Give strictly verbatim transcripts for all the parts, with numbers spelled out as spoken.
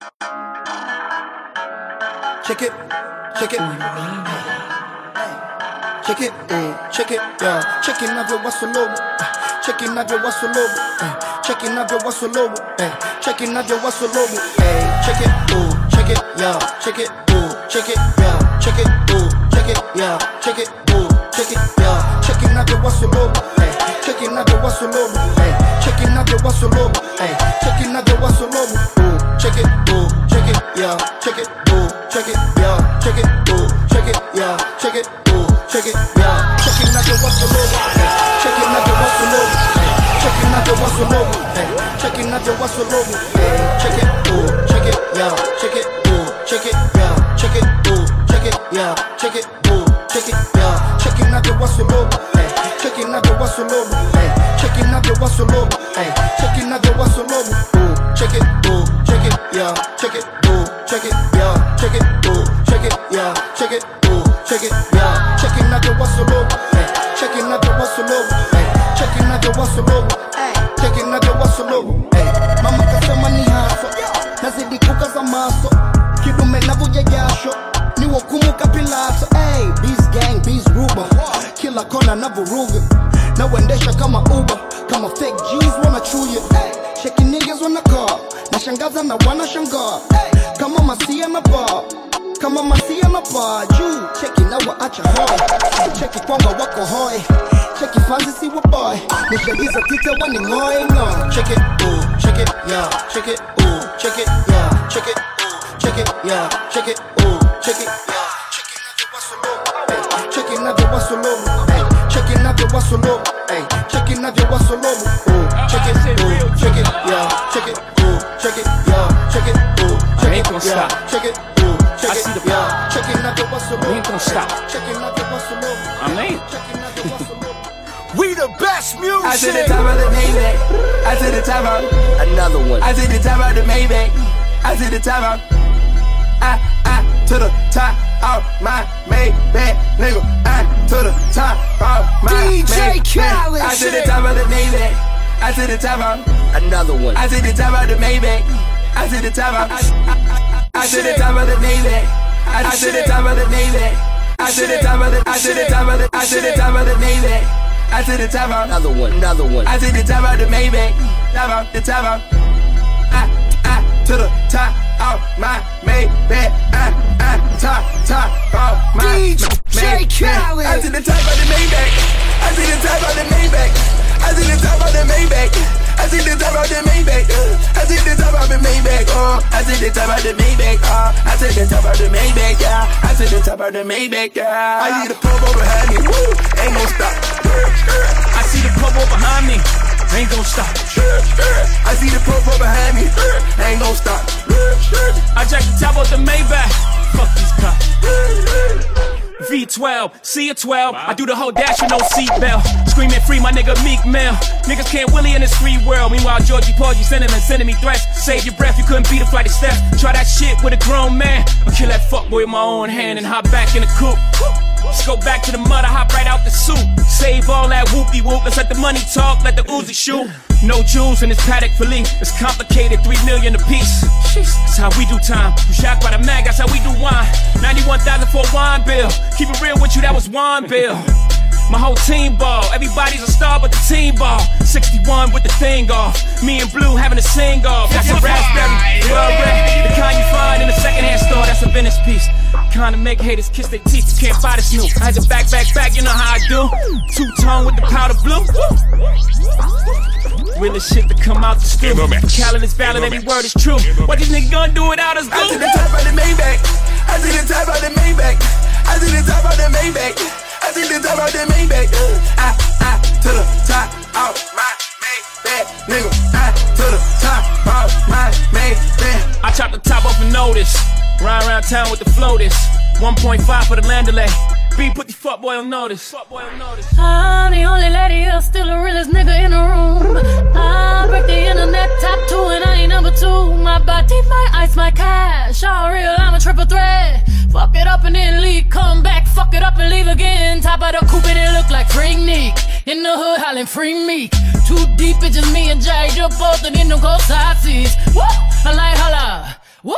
Check it, check it, check it, check it, yeah. Check-in navio solo lobo, check-in navio solo lobo, check-in navio solo lobo, check-in navio solo lobo, check it, oh, check it, yeah, check it, oh, check it, yeah, check it, oh, check it, yeah, check it, oh, check it, yeah, check-in navio solo lobo, check-in navio solo lobo, check-in navio solo lobo, check-in navio solo lobo, oh, check it, oh, check it, yeah, check it, oh. Check it, yeah, check it, oh, check it, yeah, check it, oh, check it, yeah, check it, not the what's the low, check it, not the what's the low, check it, not the what's the low, check it, not the what's the low, check it, oh, check it, yeah, check it, oh, check it, yeah, check it, oh, check it, yeah, check it, oh, check it, yeah, check it, not the what's the low, check it, not the what's the low, check it, not the what's the low, check it, not the what's the low, oh, check it, oh, check it, yeah, check it, oh, check it, yeah. Check it, oh, check it, yeah, check it, oh, check it, yeah. Checking out the what's the logo, checking out the what's the logo, checking out the what's the logo, checking out the what's the logo. Mama kasema ni haso, nazidi kukaza maso, kidume navuja jasho, ni wakumuka pilato. Hey, bees gang, bees ruba, kila kona navuruga, nawendesha kama Uber, kama fake G's wanachuja. Checking niggas wanakaa, nashangaza na wanashangaa. Kama masia na bar, kama masia na bar. Juu, cheki na waacha hoi, cheki kwanga wako hoi, cheki fanzi si wabai, nishagiza tita wani ngoi ngoi. Check it, oh, check it, yeah, check it, oh, check it, yeah, check it, oh, check it, yeah, check it, oh, check it, yeah. Check it na vyo waso lobo, check it na vyo waso lobo, check it na vyo waso lobo, oh, check it, oh, check it, yeah, check it, oh, check it, yeah, check it. Ain't gon' stop. Check it, I see the power. Check it, ain't gon' stop. I ain't. We the best music. I took the time out of the Maybach. I took the time out. Another one. I took the time out of the Maybach. I took the time out. I I to the top out my Maybach, nigga. I to the top out my D J Khaled. I took the time out of the Maybach. I took the time out. Another one. I took the time out of the Maybach. I said the time I I said the time of the Maybach. I said the time of the Maybach. I said the time of the I said the time of the I said the time of the Maybach. I said the time of another one, another one. I said the time of the Maybach. Time out the time out. I I to the top out my Maybach. I I top top out my D J Khaled. I said the time of the Maybach. I said the time of the Maybach. I said the time of the Maybach. I see the top of the Maybach, uh. I see the top of the Maybach, uh. I see the top of the Maybach, uh. I see the top of the Maybach, yeah. I see the top of the Maybach, yeah. I see the popo behind me, woo, ain't gon' stop. I see the popo behind me, ain't gon' stop. I see the popo behind me, ain't gon' stop. I jack the top of the Maybach, fuck these cops. V twelve, C twelve, wow. I do the whole dash with no seatbelt. Screaming free, my nigga Meek Mill. Niggas can't willy in this free world. Meanwhile, Georgie Porgy sending and sending me threats. Save your breath, you couldn't beat a flight of steps. Try that shit with a grown man. I'll kill that fuckboy with my own hand and hop back in the coupe. Let's go back to the mud, I hop right out the soup. Save all that whoopie-whoop. Let's let the money talk, let the Uzi shoot. No jewels in this paddock fillet. It's complicated, three million a piece. That's how we do time. You shocked by the mag, that's how we do wine. ninety-one thousand for a wine bill. Keep it real with you, that was wine bill. My whole team ball. Everybody's a star but the team ball. sixty-one with the thing off. Me and Blue having a sing-off. That's a raspberry, well red. The kind you find in the second-hand store, that's a Venice piece. Kind of make haters kiss their teeth, you can't buy this new. I had to back, back, back, you know how I do. Two-tone with the powder blue. Realest shit to come out the school. Calendar is valid, every word is true. What these niggas gonna do without us, dude? I see the top of the Maybach. I see the top of the Maybach. I see the top of the Maybach. I see the top of the Maybach. I, I, to the top of my Maybach, nigga. I, to the top of my Maybach. I chop the top off and notice. Ride around town with the floaters. one point five for the Landolay. B, put the fuck boy on notice. I'm the only lady here, still the realest nigga in the room. I break the internet top two and I ain't number two. My body, my ice, my cash. All real, I'm a triple threat. Fuck it up and then leave. Come back, fuck it up and leave again. Top of the coupe and it look like Free Neek. In the hood hollin' Free Meek. Too deep, it's just me and Jay. You're both in them cold side seats. Woo! I like holla. Woo!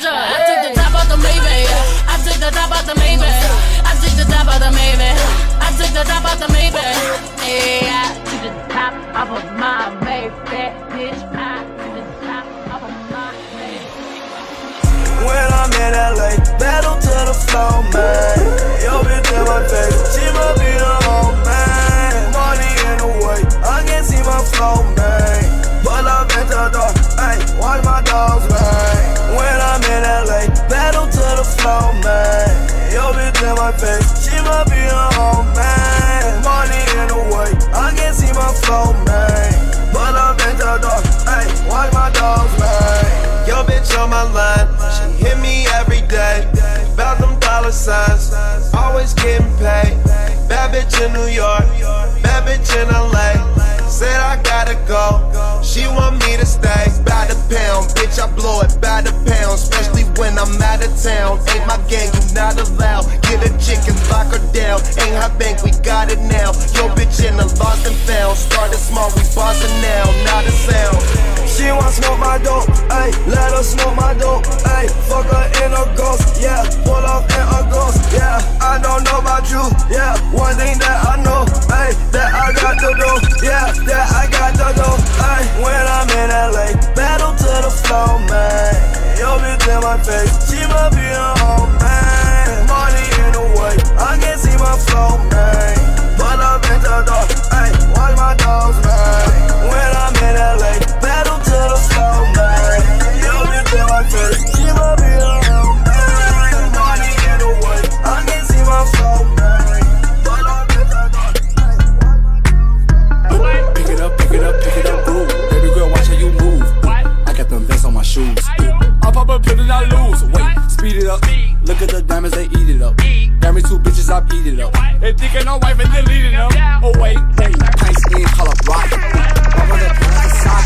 told you, I took the top out the Maybach. I took the top out the Maybach. I took the top out the Maybach. I took the top out the Maybach. Hey, I took the top off of my Maybach, bitch. I took the top off of my Maybach. When I'm in L A, battle to the flow, man. Yo, bitch, in my face, she must be the whole man. Money in the way, I can see my flow, man. Pull up at the door, ay, watch my dogs, man. When I'm in L A, battle to the flow, man. Yo, bitch, in my face, she must be the whole man. Money in the way, I can see my flow, man. Pull up at the door, ay, watch my dogs, man. Yo, bitch, on my line, she hit me every day. About them dollar signs, always getting paid. Bad bitch in New York, bad bitch in L A. Said I gotta go, she want me to stay. By the pound, bitch, I blow it by the pound. Especially when I'm out of town. Ain't my gang, you not allowed. Get a chicken, lock her down. Ain't her bank, we got it now. Yo, bitch, in the lost and found. Started small, we bossin' now, not a sound. She want smoke my dope, ayy. Let her smoke my dope, ayy. Fuck her in her ghost, yeah. Pull up in her ghost, yeah. I don't know about you, yeah. One thing that I know, ayy, that I got to do, yeah. That I got to go, ay. When I'm in L A, battle to the flow, man. Yo, bitch, in my face, she must be a whole man. Money in the way, I can see my flow, man. Pull up at the door, ay, watch my dogs, man. When I'm in L A, battle to the flow, man. Yo, bitch, in my face, she must be a whole man. Money in the way, I can see my flow, man. Pick it up, pick it up, boo. Baby girl, watch how you move. What? I got them vents on my shoes. I pop a pill and I lose. Wait, what? Speed it up. Speed. Look at the diamonds, they eat it up. Eat. Got me two bitches, I beat it up. What? They thinking I'm wife and they leading up. Oh wait, wait. Tight skin, color rock. I want that black sock.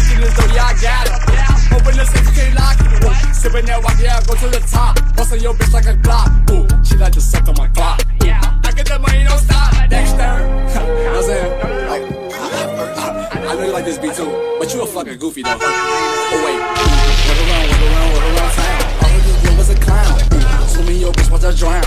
She just know, yeah, I got it. Yeah. Open the safe, you can't lock it. What? Sippin' that rock, yeah, I go to the top. Bust on your bitch like a Glock. Ooh, she like to suck on my Glock. Yeah, I get that money, don't stop. Dexter, I'm saying, like. I know you like this beat too, but you a fucking goofy though. Oh wait, walk around, walk around, walk around town. I heard this girl was a clown. Swim in your bitch, watch her drown.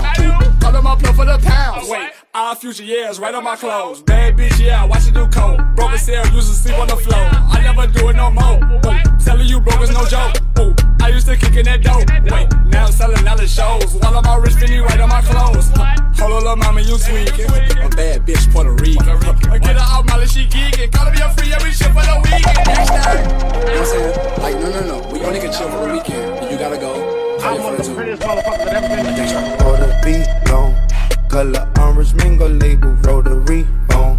Call up my plug for the pounds. Wait, our future years right on my clothes. Bad bitch, yeah, watch you do coke. Broke as hell, used to sleep on the floor. I never do it no more. Ooh, telling you broke is no joke. Ooh, I used to kick in that dope. Wait, now I'm selling all the shows. All of my rich finny right on my clothes. Hold on, mama, you tweaking. A bad bitch, Puerto Rican. Get her out, Molly, she geeking. Call me a free every shit for the weekend. Next time. You know what I'm saying? Like, no, no, no. We only can chill for the weekend. You gotta go. I'm one of the prettiest motherfuckers that ever been. Or the beat long. Color orange, mingle label, rotary bone.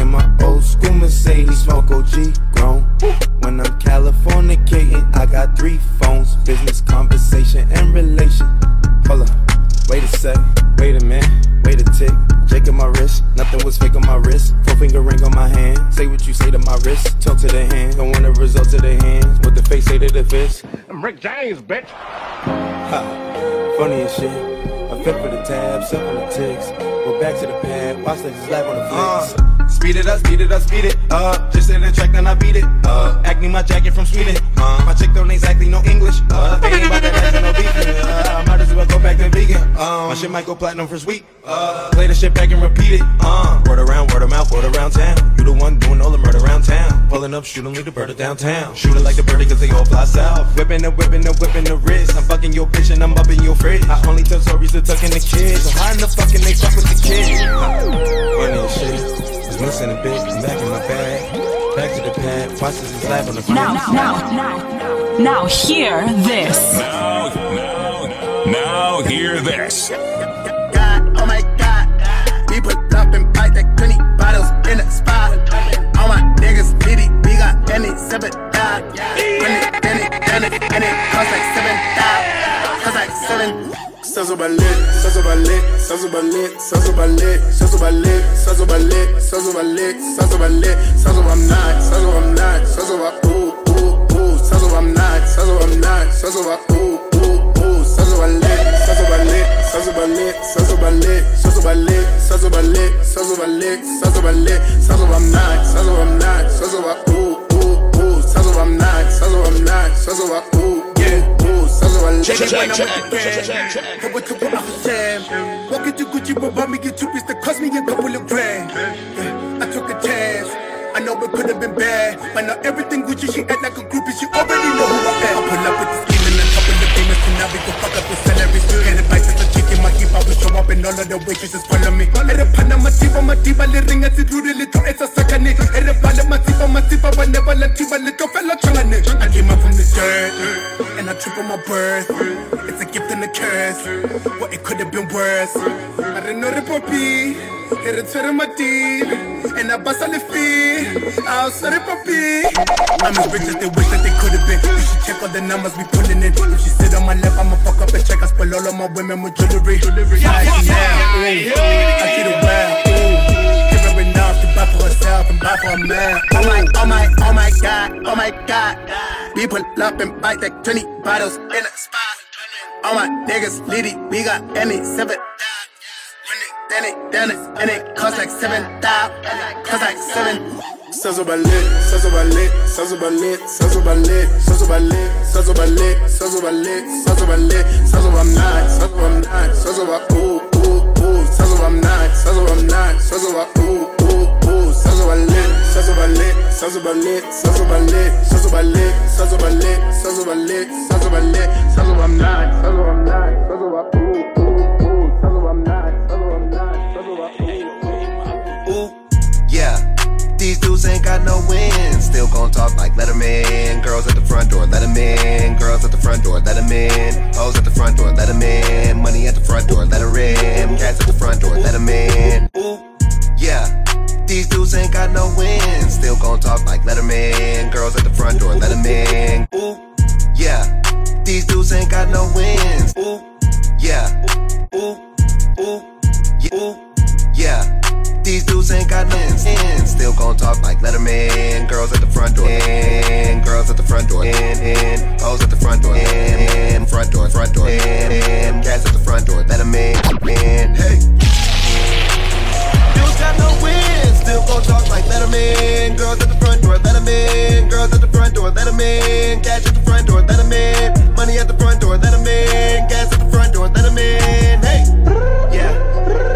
In my old school Mercedes, smoke O G grown. When I'm Californicating, I got three phones. Business, conversation, and relation. Hold up. Wait a sec, wait a minute, wait a tick. Jake in my wrist, nothing was fake on my wrist. Four finger ring on my hand, say what you say to my wrist. Talk to the hand, don't want the results of the hands. What the face say to the fist? I'm Rick James, bitch. Ha, funny as shit. I fit for the tabs, up on the ticks. Go back to the pad, watch that just live on the flicks. Uh, speed it up, speed it up, speed it up. Just in the track, then I beat it up. Acne, my jacket from Sweden. Uh, my chick don't exactly know English. Uh, ain't about that ass and no beef. Uh, I might as well go back to vegan. Um, my shit might go platinum first week. Uh, play the shit back and repeat it. Uh, word around, word of mouth, word around town. You the one doing all the murder around town. Pulling up, shooting, leave the bird downtown. Shoot it like the birdie, cause they all fly south. Whipping the whipping the whipping the wrist. I'm fucking your bitch and I'm bumping your fridge. I only tell stories to tucking the kids. So how in the fucking they fuck with the kids? Funny as shit. Was missing a bitch, back in my bag. Back to the pad, watch this is live on the ground. Now, now, now, now, now, hear this. Now, now, now, hear this. God, oh my God, we put up and pipe that twenty bottles in the spot. All my niggas needy, we got any seven dot. When it, then it, then it, and it costs like seven dot. Costs like seven. Sazo ballet, sazo ballet, sazo ballet, sazo ballet, sazo ballet, sazo ballet, sazo ballet, sazo ballet, sazo I'm not, sazo I'm not, sazo I ooh ooh ooh, sazo I'm not, sazo I'm not, sazo I ooh ooh ooh, sazo ballet, sazo ballet, sazo ballet, sazo ballet, sazo ballet, sazo ballet, sazo ballet, sazo ballet, sazo I'm not, sazo I'm not, sazo I ooh ooh ooh, sazo I'm not, sazo I'm not, sazo I ooh yeah ooh. Walking to Gucci, but bought me get two pieces that cost me a couple of grand. I took a chance. I know it could have been bad, but now everything Gucci, she act like a groupie. She already know who I am. I pull up with the scheme and on top of the famous, and now we go fuck up with salaries. And if I just a chicken, my hip, I will show up and all of the waitresses follow me. Ere pana matiba matiba le ringa si rudi le to esa sakane. Ere pana matiba matiba wa neva la tiba le to fella changane. I came up from the dirt. And I trip on my birth. It's a gift and a curse. Well, it could have been worse. I didn't know the poppy. It is my deep. And I bust on the feet. I'll sorry, poppy. I'm as rich as they wish that they could have been. You should check all the numbers we pulling in. If she sit on my lap, I'ma fuck up and check. I spoil all of my women with jewelry. Yeah, I, yeah, yeah. I get it well. Ooh. Enough to buy for herself and buy for a man. Oh my, oh my, oh my god, oh my god. People love and buy like twenty bottles in a spot. All my niggas litty, we got any seven. Then it, then it, and it costs like seven thousand. Cost like seven. Sazo ballet, sazo ballet, sazo ballet, sazo ballet, sazo ballet, sazo ballet, sazo ballet, sazo ballet, sazo ballet, sazo ballet, sazo ballet, Sazo I'm not, Sazo I'm not, Sazo I ooh, ooh, ooh, Sazo I lit, Sazo I lit, Sazo I lit, Sazo I lit, Sazo I lit, Sazo I lit, Sazo I lit, Sazo I lit, Sazo I'm not, Sazo I'm not, Sazo I ooh, ooh, ooh, Sazo I'm not, Sazo I'm not, Sazo I ooh, ooh, yeah. These dudes ain't got no wins. Still gon' talk like let 'em in. Girls at the front door, let 'em in. Girls at the front door, let 'em in. Hoes at the front door, let 'em in. Money at the front door, let 'em in. Cats at the front door, let 'em in. Ooh, yeah. These dudes ain't got no wins. Still gon' talk like let 'em in. Girls at the front door, let 'em in. Ooh, yeah. These dudes ain't got no wins. Ooh, yeah. Ooh, ooh, yeah. Ooh, yeah. These dudes ain't got nothing. Still gon' talk like let 'em in. Girls at the front door. In. Girls at the front door. In. In. Hoes at the front door. In. In. Front door. Front door. In. In. Cats at the front door. Let 'em in. In. Hey. Dudes got no wins. Still gon' talk like let 'em in. Girls at the front door. Let 'em in. Girls at the front door. Let 'em in. Cats at the front door. Let 'em in. Money at the front door. Let 'em in. Cats at the front door. Let 'em in. Hey. Yeah.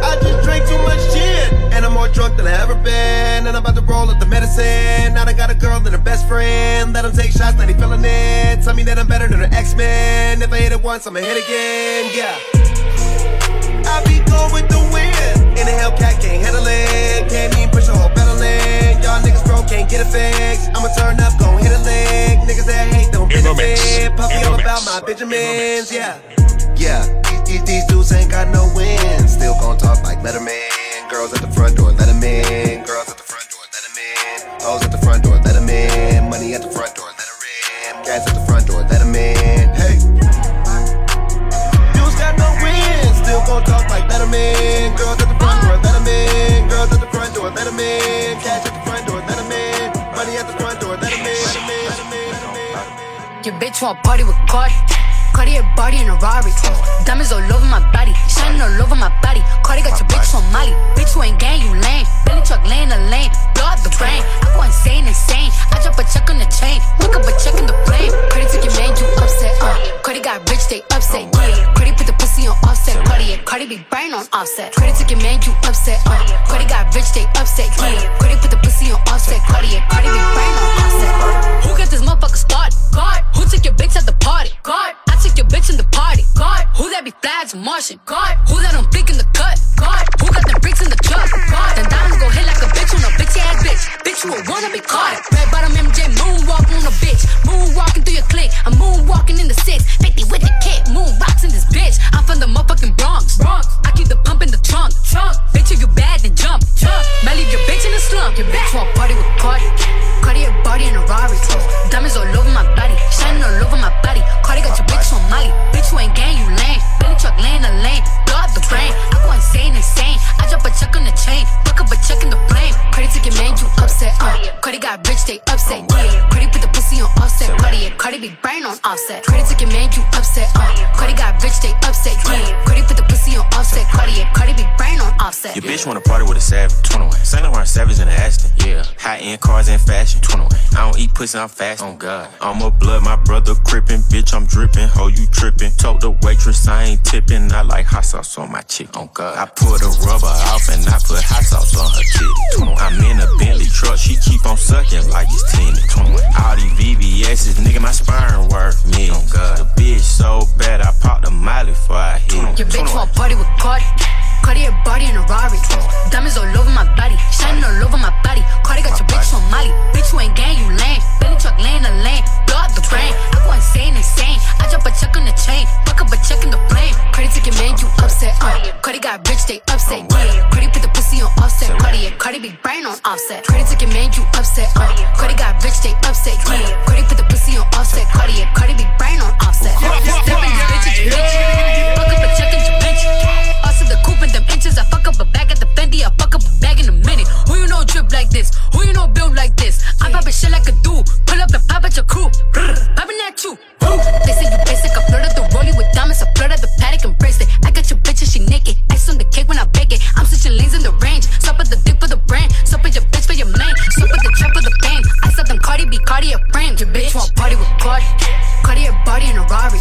I just drank too much gin. And I'm more drunk than I ever been. And I'm about to roll up the medicine. Now I got a girl and her best friend. Let him take shots, now he feeling it. Tell me that I'm better than an X-Men. If I hit it once, I'ma hit again, yeah. I be going with the wind. In a Hellcat, can't handle it. Can't even push a whole pedal in. Y'all niggas broke, can't get a fix. I'ma turn up, gon' hit a lick. Niggas that hate don't benefit. Puffy all about my Benjamins, yeah. Yeah, these, these, these dudes ain't got no wins. Still gon' talk like Letterman. Girls at the front door, let 'em in. Girls at the front door, let 'em in. Hoes at the front door, let 'em in. Money at the front door, let 'em in. Cats at the front door, let 'em in. Hey. Dudes got no wins. Still gon' talk like let 'em in. Girls at the front door, let 'em in. Girls at the front door, let 'em in. Cats at the front door, let 'em in. Money at the front door, let 'em in. Let 'em in. Let 'em in. Let 'em in. Let 'em in. Your bitch wanna party with Cardi. Cartier body in a Rari. Diamonds all over my body. Shining all over my body. Cartier got your bitch on Molly. Bitch, you ain't gang, you lame. Billy truck laying the lane. Blow out the brain. I go insane, insane. I drop a check on the chain. Look up a check in the flame. Cartier took your man, you upset. Uh. Cartier got rich, they upset. Yeah. Cartier put the pussy on offset. Cartier, Cartier be brain on offset. Cartier took your man, you upset. Uh. Cartier got rich, they upset. Yeah. Cartier put the pussy on offset. Cartier, Cartier be brain on offset. Who got this motherfucker started? God. Who took your bitch at the party? God. Took your bitch in the party. God, who that be flags Martian? God, who that don't flick in the cut? God, who got them bricks in the truck? God, then diamonds go hit like a bitch on a bitchy ass bitch. Bitch, you would wanna be caught. Red bottom M J moonwalk on a bitch. Moonwalking through your clique. I'm moonwalking in the six. fifty with the kick. Moon rocks in this bitch. I'm from the motherfucking Bronx. Bronx. I keep the pump in the trunk. Trunk. Bitch, if you bad, then jump. Jump. Might leave your bitch in the slump. Your bitch won't party with Cardi. Cardi a body in a Rari. Diamonds all over my body. Shining all over my body. Cardi got your bitch. Molly. Bitch, you ain't gang, you lame. Billy truck laying the lane. Blow out the brain. I go insane, insane. I drop a check on the chain. Fuck up a check in the flame. Cardi took your man, you upset. Uh. Cardi got rich, they upset. Yeah. Cardi put the pussy on offset. Cardi, yeah. Cardi be brain on offset. Cardi took your man, you upset. Uh. Cardi got rich, they upset. Yeah. Cardi put the pussy on offset. Cardi, yeah. Cardi be brain on offset. Your bitch wanna party with a savage. twenty-one. Saint Laurent Savage in an Aston. Yeah. High end cars and fashion. twenty-one. I don't eat pussy, I'm fast on God. I'm a blood, my brother crippin', bitch, I'm drippin', ho, you trippin'. Told the waitress I ain't tippin', I like hot sauce on my chick, on God. I pull the rubber off and I put hot sauce on her titty. I'm in a Bentley truck, she keep on suckin' like it's tennis. All these V V S's, nigga, my spine worth me. On God. The bitch so bad, I popped a Miley before I hit. Your bitch want body with Cardi, Cardi a body in a Rari. Diamonds all over my body, shining all over my body. Cardi got your bitch on Molly, bitch you ain't gang, you lame. Bentley truck laying the lane, blow up the brain. I go insane, insane. I drop a check on the chain, fuck up a check in the plane. Cardi took your man, you upset. Uh. Cardi got rich, they upset. Yeah, Cardi put the pussy on offset. Cardi and Cardi big brain on offset. Cardi took your man, you upset. Uh. Cardi got rich, they upset. Yeah, Cardi put the pussy on offset. Cardi and Cardi big brain on offset. Stepping your bitch, bitch. Fuck up a check in your bench. Also the coupe and them inches. I fuck up a bag at the Fendi. I fuck up a bag in a minute. Who you know drip like this? Who you know build like this? I pop a shit like a dude. Pull up and pop at your crew. Poppin' at you. They say you basic. I flirt at the rollie with diamonds. I flirt at the paddock and bracelet. I got your bitch and she naked. Ice on the cake when I bake it. I'm switching lanes in the range. Stop at the dick for the brand. Stop at your bitch for your man. Stop at the trap for the fame. I saw them Cardi B, Cardi a friend. Your bitch want party with Cardi. Cardi a body in a Rari.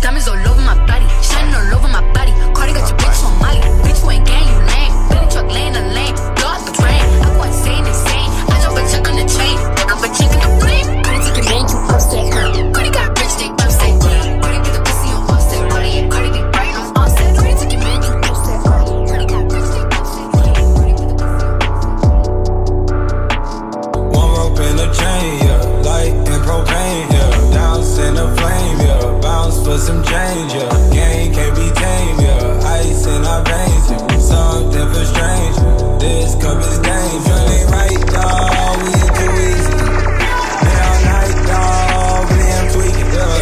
Diamonds all over my body. Shining all over my body. Cardi got your bitch on Molly. Bitch you ain't gang, you lame. Bentley truck laying a lane. Blow up the brain. I go insane, insane. I drop a check on the train. I got a check in the plane. Cardi took your man, you upset. Cardi got rich, they upset. Cardi put the pussy on offset. Cardi and Cardi be brain on offset. Cardi took your man, you upset. Cardi got rich, they upset. Cardi put the pussy on offset. One rope in a chain, yeah. Light and propane, yeah. Douse in a flame, yeah. For some change, yeah. Game can't be tamed, yeah. Ice in our veins, yeah. Something for strange, yeah. This cup is dangerous. It ain't right, dawg, we too easy. All night, dawg, we ain't tweaking, yeah.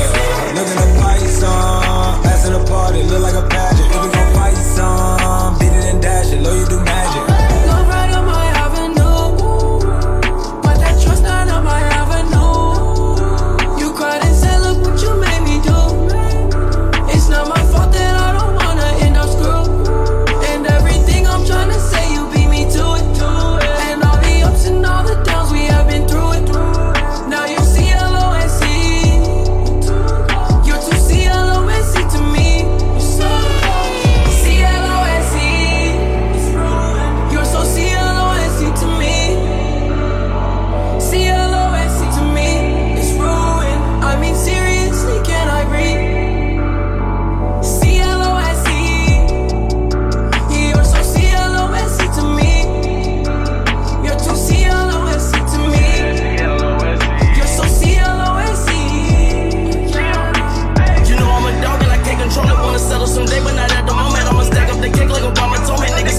Look at the Python, ass at the party, look like a pageant. If we gon' fight some, beat it and dash it, low you do magic.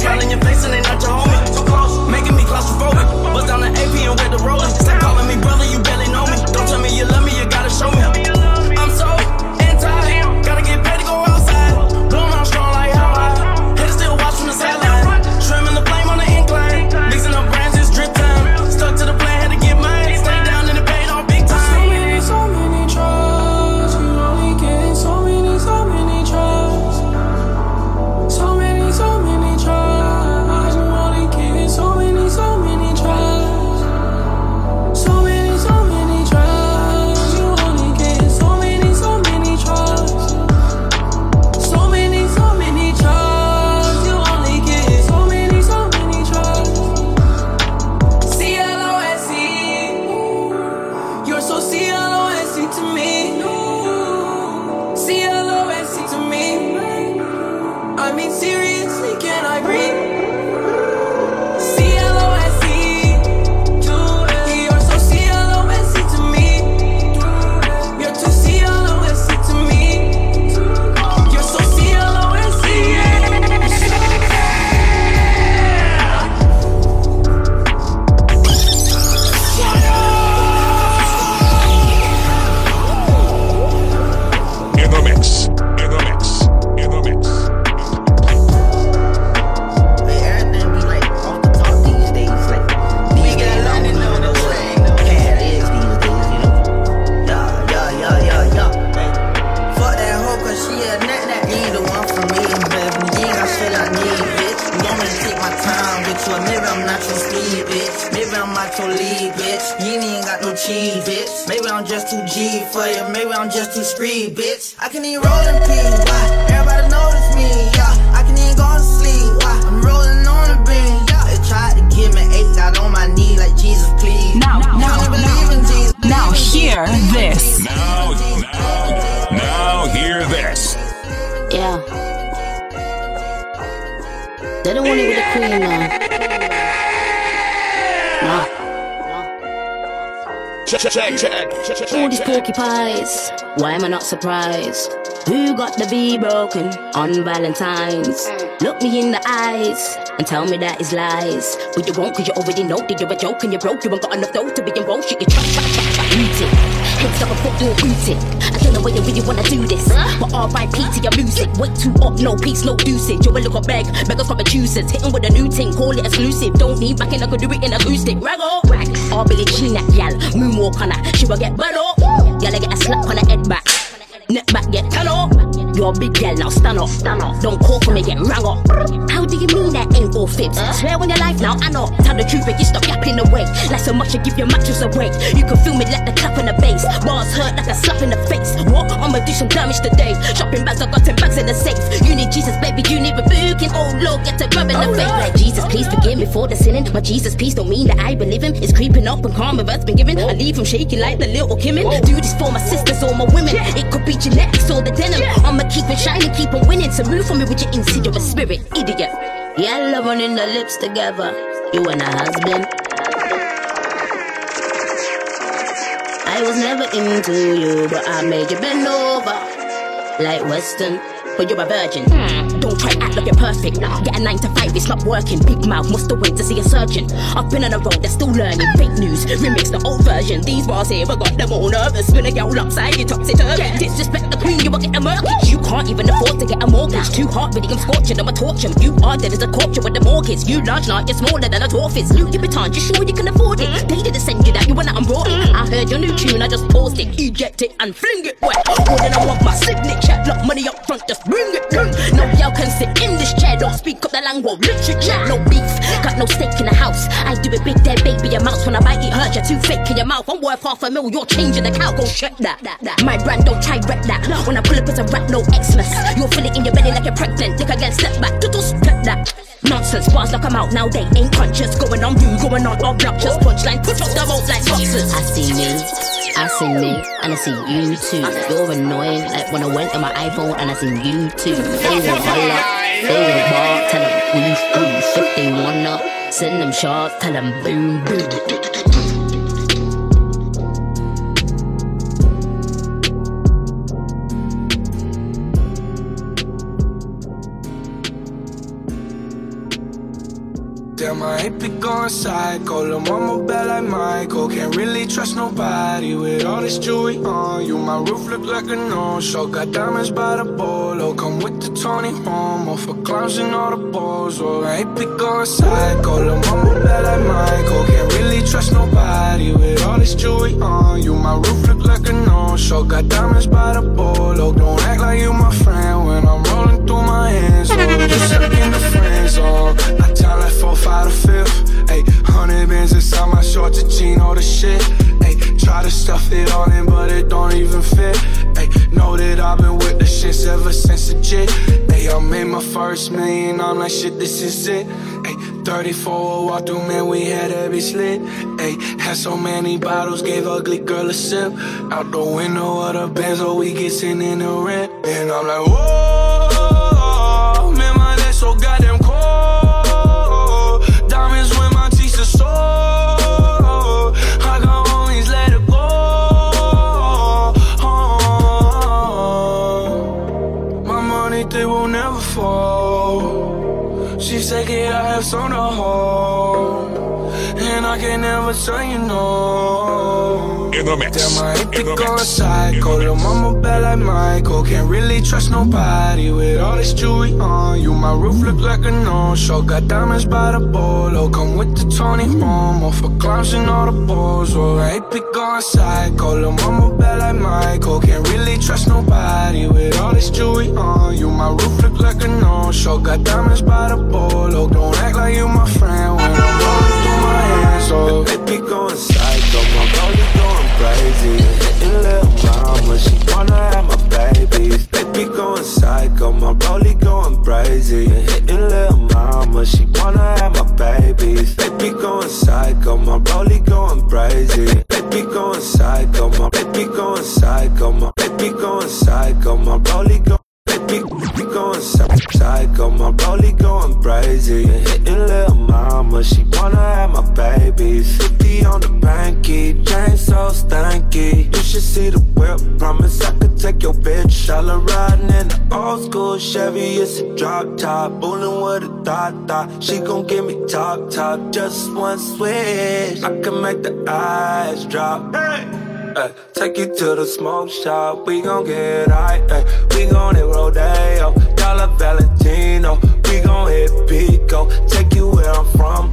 In the mix, in the mix, in the mix. bitch. Maybe I'm just too G for you, maybe I'm just too street, bitch. I can even roll in peace, why? Everybody notice me, yeah. I can even go to sleep, why? I'm rolling on the beam, yeah. They tried to give me eight out on my knee like Jesus, please. Now, now, now, believe in Jesus. Now hear this. Now, now, now hear this. Yeah. They don't want it with the queen, man. Nah. Check, check, check, check, check, all these porcupines, why am I not surprised? Who got the V broken on Valentine's? Look me in the eyes and tell me that it's lies. But you won't, cause you already know that you're a joke and you're broke. You ain't got enough dough to be enrolled. Shit, you chop, chop, chop, chop, eat it. Heads up, I thought you'll boot it. I don't know why you really wanna do this, but R I P to your music. Way too up, no peace, no usage. You will look a bag, beggars from Massachusetts. Hitting with a new thing, call it exclusive. Don't need backing, I could do it in a loose stick. Raggle, rag. All Billie Jean that gal, moonwalk on her. She will get burnt up. Y'all get a slap on her head back. Neck back, get turn up. You're a big gal, now stand up. Stand up. Don't call for me, get rang up. How do you mean that ain't all fibs? Huh? Swear on your life now, I know. Tell the truth, but you stop yapping away. Like so much, you give your mattress away. You can feel me like the clap on the bass. Bars hurt like a slap in the face. What? I'ma do some damage today. Shopping bags, I got ten bags in the safe. You need Jesus, baby, you need rebuking. Oh Lord, get to rubbing oh, the face. Like Jesus, please oh, forgive me for the sinning. My Jesus, peace don't mean that I believe him. It's creeping up and calm, earth's been given. Whoa. I leave him shaking like the little Kimmin. Whoa. Do this for my sisters or my women. Yeah. It could be genetics or the denim. Yeah. I'ma keep it shining, keep on winning. So move for me with your insidious spirit, idiot. Yeah, love running the lips together. You and a husband. I was never into you, but I made you bend over like Western. But you're a virgin. Hmm. Don't try act like you're perfect. No. Get a nine to five, it's not working. Big mouth, must wait to see a surgeon. I've been on a road, they're still learning. Fake news, remix the old version. These bars here, I got them all nervous. Spin a girl upside, you toxic turvy. Yeah. Disrespect the queen, you will get a murky. You can't even afford to get a mortgage. Too hard, really, I'm scorching, I'm a torture. You are dead as a corpse with the mortgage. You large, not you're smaller than a tortoise. Louis Vuitton, you sure you can afford it? Mm. They didn't send you that, you went out and brought it. Mm. I heard your new tune, I just paused it. Eject it and fling it wet. More than I want my signature. Lock money up front, just bring it, bring. No, y'all can sit in this chair. Don't speak up the language, literature. No beef, got no steak in the house. I do it big there, baby. Your mouth when I bite it hurts. You're too fake in your mouth. I'm worth half a mil. You're changing the cow. Go check that. My brand don't try wreck that. When I pull up, it's a rap, no Xmas. You'll feel it in your belly like you're pregnant. Dick again, step back. Toodles, step that. Nonsense, bars like I'm out now. They ain't conscious. Going on, you going on obnoxious. Punchline, push up the road like boxers. I see you. I seen me, and I see you too. You're annoying, like when I went on my iPhone and I seen you too. They want roll up, they want bar, tell them oof, oof. If they want up, send them sharp, tell them boom, boom. Damn, I ain't been going psycho. Lil' mama bad like Michael. Can't really trust nobody with all this jewelry on you. My roof look like a no-show. Got diamonds by the bolo. Come with the Tony Romo for clowns and all the balls. Oh, I ain't been going psycho. Lil' mama bad like Michael. Can't really trust nobody with all this jewelry on you. My roof look like a no-show. Got diamonds by the bolo. Don't act like you my friend when I'm rolling through my hands. Oh, just stuck in the friend zone. I tell like four, five. Out of fifth, ayy, hundred bins inside my shorts and chino, the shit, ayy, try to stuff it all in, but it don't even fit, ayy, know that I've been with the shits ever since the jit, ayy, I made my first million, I'm like, shit, this is it, ayy, thirty-four, walk through, man, we had every slit, ayy, had so many bottles, gave ugly girl a sip, out the window of the Benz, oh, we get sitting in the rent, and I'm like, whoa, man, my neck so goddamn cold. So I can always let it go. Oh, my money, they will never fall. She's taking it, I have sold a hole. And I can never tell you no. In the mix. Damn, I hate to go psycho. Lil' mama bad like Michael. Can't really trust nobody with all this jewelry on you. My roof look like a no-show. Got diamonds by the bolo. Come with the Tony Romo for clowns and all the balls. Oh, I hate to go psycho. Lil' mama bad like Michael. Can't really trust nobody with all this jewelry on you. My roof look like a no-show. Got diamonds by the bolo. Don't act like you my friend when I'm rolling through my hands. Oh, I hate to go psycho. My body going crazy. And little mama, she wanna have my babies. Baby going psycho, my rollie going crazy. And little mama, she wanna have my babies. Baby going psycho, my rollie going crazy. Baby going psycho, my baby going psycho, my baby going psycho, my rollie going. Baby going psycho, my rollie going crazy. And little mama, she wanna have my babies. Fifty on the banky, chain so stanky. You should see the whip, promise I could take your bitch. All riding in the old school Chevy, it's a drop top. Bullin' with a thot thot, she gon' give me top top. Just one switch, I can make the eyes drop. Hey. Ay, take you to the smoke shop, we gon' get high. Ay, we gon' hit Rodeo, Dollar Valentino. We gon' hit Pico, take you where I'm from.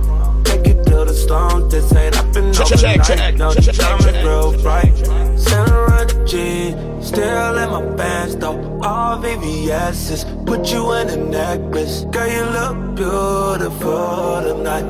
Take you to the slums, this ain't up in night. No, the diamonds real bright. Santa jean, still in my pants though. All V V S's, put you in a necklace. Girl, you look beautiful tonight.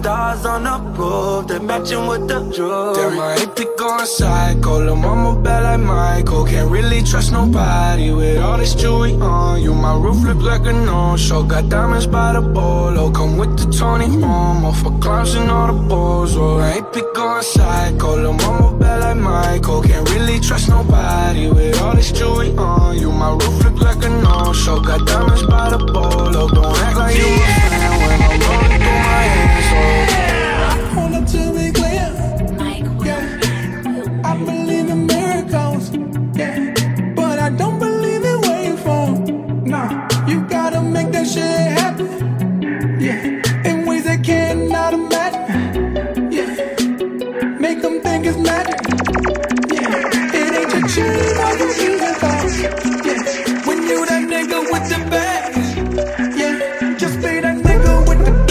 Stars on the roof, they matching with the drugs. Damn, my hippie going psycho, the mama bad like Michael. Can't really trust nobody with all this jewelry on you. My roof look like a no-show, got diamonds by the bolo. Come with the Tony Momo for clowns and all the balls. Oh, my hippie going psycho, the mama bad like Michael. Can't really trust nobody with all this jewelry on you. My roof look like a no-show, got diamonds by the bolo. Don't act like you a fan when I'm rolling through my hands. I want it to be clear, yeah. I believe in miracles, yeah. But I don't believe in waiting for them. Nah, you gotta make that shit happen, yeah. In ways I cannot imagine, yeah. Make them think it's magic, yeah. It ain't your cheating or your easy thoughts, yeah. When you that nigga with the bag, yeah. Just be that nigga with the bag.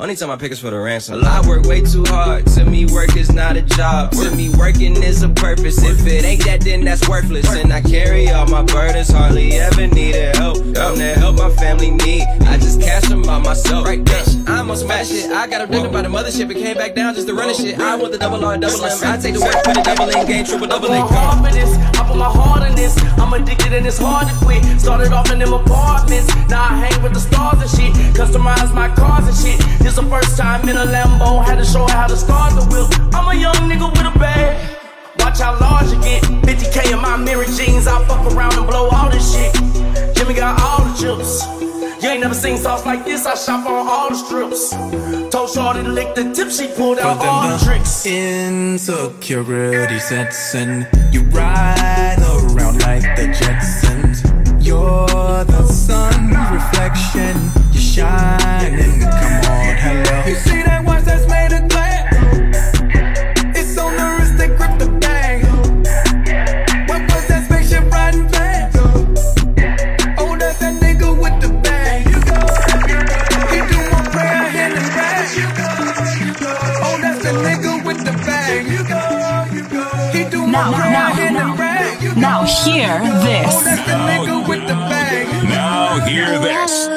Only time I pick is for the ransom. A lot work way too hard. To me, work is not a job. To me, working is a purpose. If it ain't that, then that's worthless. And I carry all my burdens, hardly ever needed help. I'm the help my family need. I just cash them by myself. Right, bitch, I almost smashed it. I got abducted by the mothership and came back down just to run the shit. I want the double R, double M. I take the work for the double in game, triple double in. I put my heart for this. I put my heart in this. I'm addicted and it's hard to quit. Started off in them apartments. Now I hang with the stars and shit. Customize my cars and shit. This the first time in a Lambo. Had to show her how to start the wheel. I'm a young nigga with a bag. Watch how large you get. fifty K in my mirror jeans. I fuck around and blow all this shit. Jimmy got all the chips. You ain't never seen sauce like this. I shop on all the strips. Told Shorty to lick the tip. She pulled out but all the tricks. Insecurity sets in. You ride around like the Jetsons. You're the sun's reflection. You're shining. Come on, hello. You see that watch that's made of glass? It's on the wrist that grip the bag. What was that spaceship riding fast? Oh, that's that nigga with the bag. He do my prayer in the back. Oh, that's that nigga with the bag. He do my prayer in the back. Now hear this. Oh, that's the nigga with the bag. Now hear this.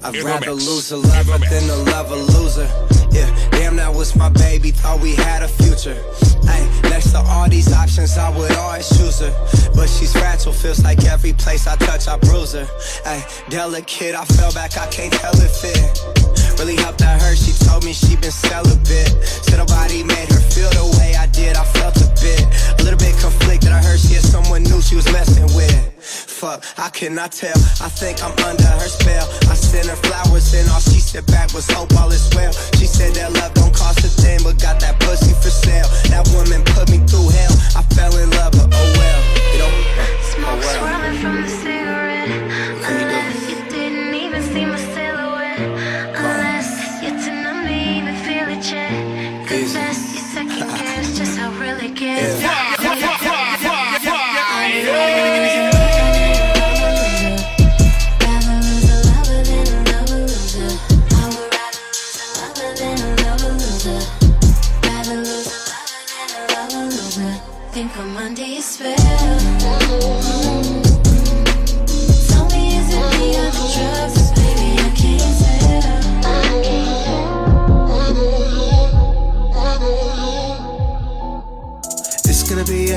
I'd rather lose a lover than a lover loser. Yeah, damn, that was my baby. Thought we had a future. Ay, next to all these options, I would always choose her. But she's fragile, feels like every place I touch, I bruise her. Ay, delicate, I fell back, I can't tell if it really helped that hurt. She told me she been celibate. Said nobody made her feel the way I did. I felt a bit, a little bit conflicted. I heard she had someone new she was messing with. Fuck, I cannot tell. I think I'm under her spell. I sent her flowers and all she sent back was hope all is well. She said that love don't cost a thing, but got that pussy for sale. That woman put me through hell. I fell in love, but oh well. It don't smoke oh well. Swirling from the cigarette. Unless you didn't even see my silhouette. Unless you're too numb to even feel it yet. Confess you second guess just how real it gets.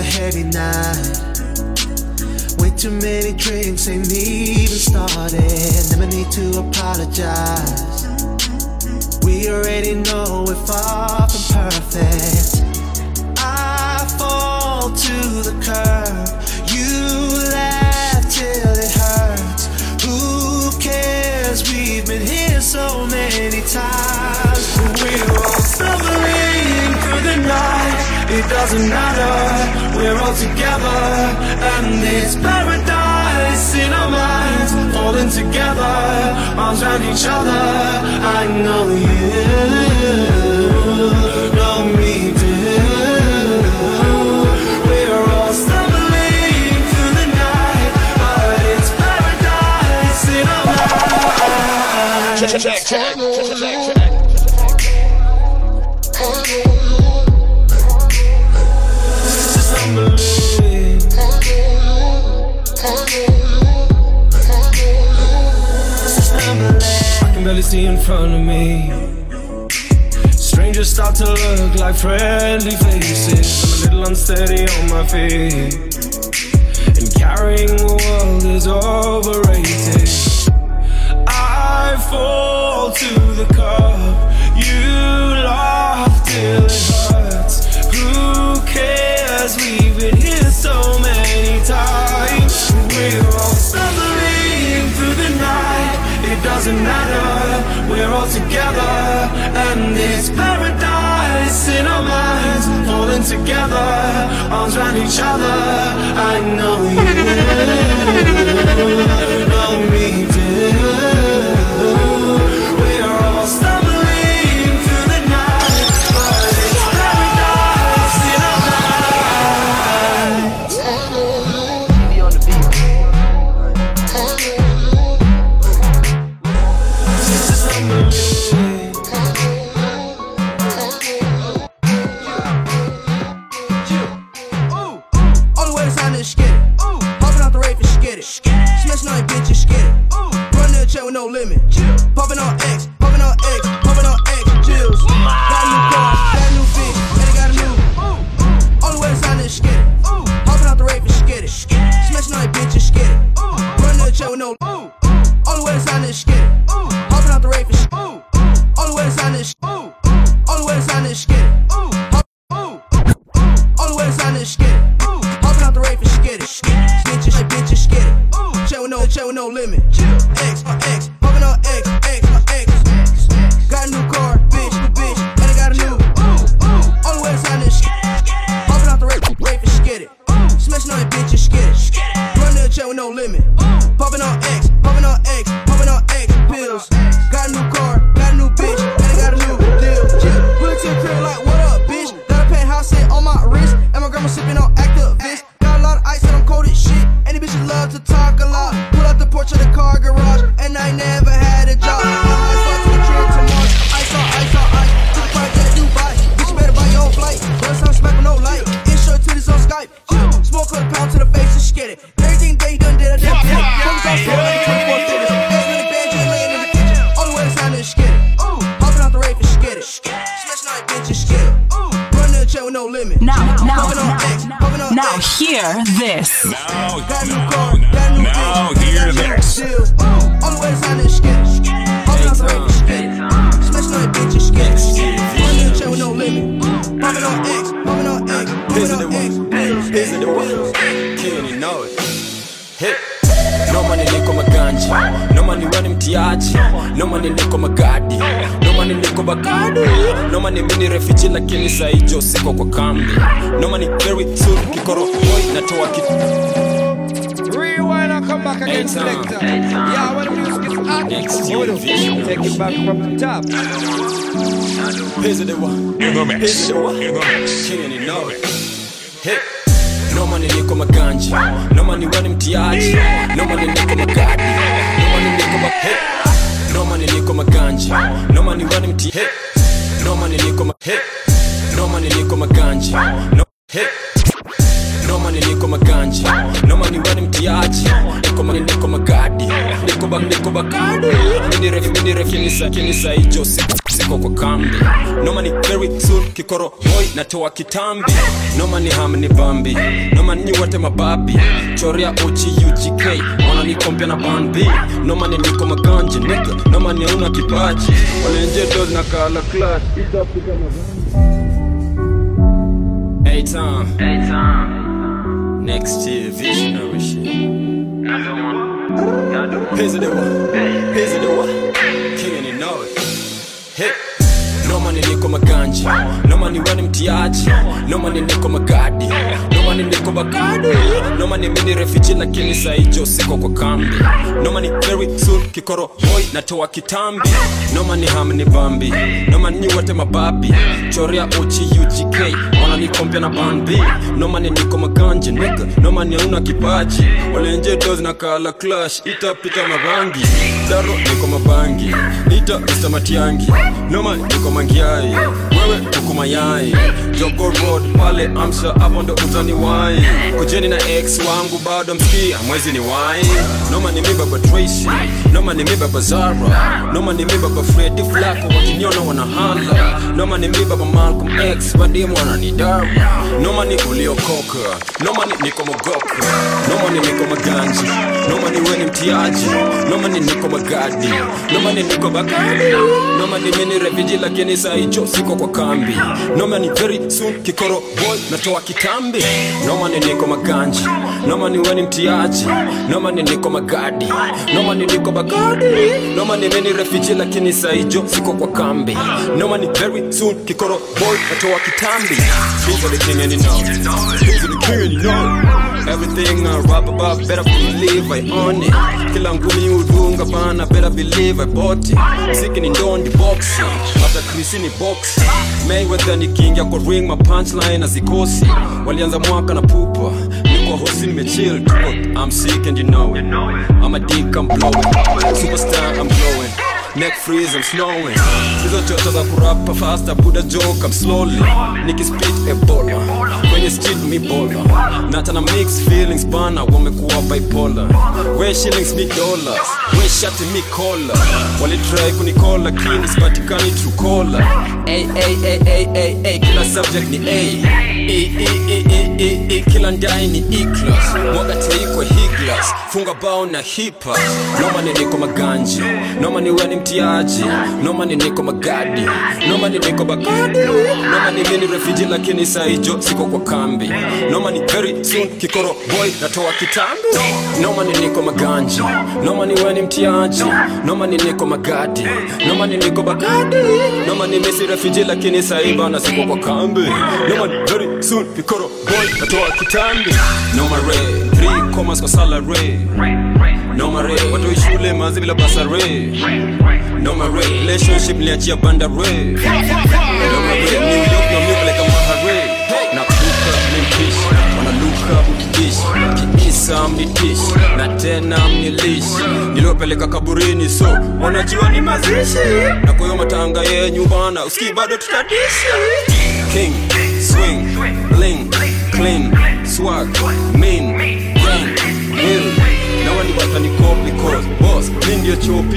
Heavy night, way too many drinks, ain't even started. Never need to apologize. We already know we're far from perfect. I fall to the curb. You laugh till it hurts. Who cares? We've been here so many times. We're all stumbling through the night. It doesn't matter. We're all together, and this paradise in our minds, falling together, arms around each other. I know you know me too. We're all stumbling through the night, but it's paradise in our minds. Check, check, check, check, check, check. I can barely see in front of me. Strangers start to look like friendly faces. I'm a little unsteady on my feet, and carrying the world is overrated. I fall to the cup, you laugh till it hurts. Who cares? We've been here so many times. We're all suffering through the night. It doesn't matter, we're all together. And it's paradise in our minds, falling together, arms round each other. I know you will, know me too. We're all stumbling through the night, but it's paradise in our minds. Be on the beat. No limit, poppin' on X, poppin' on X, poppin' on X, chills. Got new cars, got new bitch, and I got a new. Only way to sign is skitty. Hoppin' out the rave is skitty. Smashin' on that bitch is skitty. Runnin' the chair with no limit. Only way to sign is skitty. Hoppin' out the rave is skitty. Only way to sign is skitty. Only way to sign is skitty. Only way to sign is skitty. Hoppin' out the rave is skitty. Bitches, that bitch is skitty. Chair with no, chair with no limit. X on X, poppin' on X, X on X. Got a new car, bitch, new bitch, and I got a new. Only way to sign is skitty. Poppin' out the rape, rape is skitty. Smashin' on that bitch is skitty. Runnin' the chair with no limit. Poppin' on X, poppin' on X, poppin' on X, pills. Got a new car, got a new bitch, and I got a new deal. Put it to the crib like, what up, bitch? Got a penthouse set on my wrist, and my grandma sippin' on activist. Got a lot of ice and I'm cold as shit. Any bitches love to talk a lot. Pull out the porch of the car garage, and I never had a job. I saw to the trip to Mars. I saw, I saw, I took a flight to Dubai. Bitch, better buy your own flight. First time smack with no light. Insure titties on Skype. Yeah. Smoke a pound to the face and skid it. Everything they done did, I did. Focus on slow like twenty-four figures. Ass in the bed, just laying in the kitchen. Only way to sign is skid it. Hopping out the rave and skid it. Smashing like bitches, skid it. Running the chair with no limit. Now, now, now, now, hear this. Now, now, now, hear this. Only way to sign is skitty. Poppin' out the rave is skitty. Smashin' on that bitch is skitty. Runnin' the chair with no limit. Poppin' on X, poppin' on X, poppin' on X. This is the one. Kill you know it. Hit. No money niko maganji. No money wani mtiaji. No money niko magadi. No money niko bagadi. No money mini refugee lakini saijo siko kwa kambi. No money very soon kikoro boy natoa kitu. Rewind and come back again, selector. Yeah, when the music is hot, take it back from the top. Here's the one, here's the one, king and you know it. Hey. No money niko maganji, no money wani mtiaji, no money niko magadi, no money niko magadi. No money niko maganji, no money wani mtiaji, no money niko magadi, no money niko maganji, no hit. No money niko maganji, no money wani mtiaji, niko money niko magadi, niko bag niko bagadi, mini refi mini refi nisa kinisa ijo siko kwa kambi. No money very soon kikoro boy natoa kitambi. No money hamni bambi, no money wate mababi, choria ochi U G K, ona ni kompia na bambi. No money niko maganji, nigga, no money una kipaji, wale nje dozi na kala clutch, it's up to come. Hey time, hey time. Next year, visionary shit. Another one, another one. Here's the one, here's the one. King and you know it. Hey. No money niko maganji, no money wani mtiaji, no money niko magadi, no money niko bagadi, no money mini refugee lakini saijo siko kwa kambi. No money very soon kikoro boy natoa kitambi. No money hamni bambi, no money wate mababi, choria ochi U G K, ona ni kompia na bambi. No money niko maganji, nigga, no money una kipaji, wale nje dozi na kala clash, itapita mabangi. Daro niko mabangi, nita usta matiangi, no money niko mangi. yai, wewe huku mayai Joko road pale amsha hapo ndo utani wine Kujeni na ex wangu bado mski amwezi ni wine Noma ni miba pa Tracy, noma ni miba pa Zara Noma ni miba pa Freddy Flacco wakiniona wanahala Noma ni miba pa Malcolm X wadimu wananidara Noma ni uliokoka, noma ni niko mogoka Noma ni niko maganji, noma ni weni mtiaji Noma ni niko magadi, noma ni niko bagadi Noma ni mini refugee lakini saa hicho siko kwa kambi Noma ni very soon kikoro boy natoa kitambi Noma ni niko maganji, noma ni weni mtiaji Noma ni niko magadi, noma ni niko bagadi Noma ni mini refugee lakini saa hicho siko kwa kambi Noma ni very soon kikoro boy natoa kitambi These are the king and you know These are the king and you know Everything I rap about better believe I own it Kila ngumi udunga bana better believe I bought it Siki ni ndo ndi boxing After Chris ni boxing Mayweather ni king ya kwa ring my punchline azikosi Walianza mwaka na pupa Nikuwa hosi nimechill I'm sick and you know it I'm a dick I'm blowing Superstar I'm glowing Neck freeze, I'm snowing Hizo chocho za kurapa faster, buda joke, I'm slowly Niki spit ebola, kwenye street mi bola Nata na mix feelings bana, wamekuwa bipolar Where shillings mi dollars, where shati mi cola Wali try kunikola, kini sipatikani true cola Ay, ay, ay, ay, ay, ay, kila subject ni ay E, e, e, e, e, e, kila ndai ni E-class Mwaga teikwe higlas, funga bao na hip-hop Noma ni niko maganji, noma ni weni mtiaji Noma ni niko magadi, noma ni niko bagadi Noma ni mini refugee lakini saa hijo siko kwa kambi Noma ni very soon kikoro boy natoa kitambi Noma ni niko maganji, noma ni weni mtiaji Noma ni niko magadi, noma ni niko bagadi Noma ni misi refugee lakini saa hiba na siko kwa kambi Noma ni very soon kikoro boy natoa kitambi Noma re, three commas kwa salary Noma re, watoi shule mazi bila basare No my relationship liachia banda re No my re, New York na miko like a mahare Na kuka mnipish, wanaluka mkikish Kiisa mnitish, na tena mnilish Nilopeleka kaburini so, wanajua ni mazishi Na kuyo matanga ye nyumbana, usiki bado tutadishi King, swing, bling, clean, swag, mean, gang, will Nawani wata ni copy cause boss Nindia chopi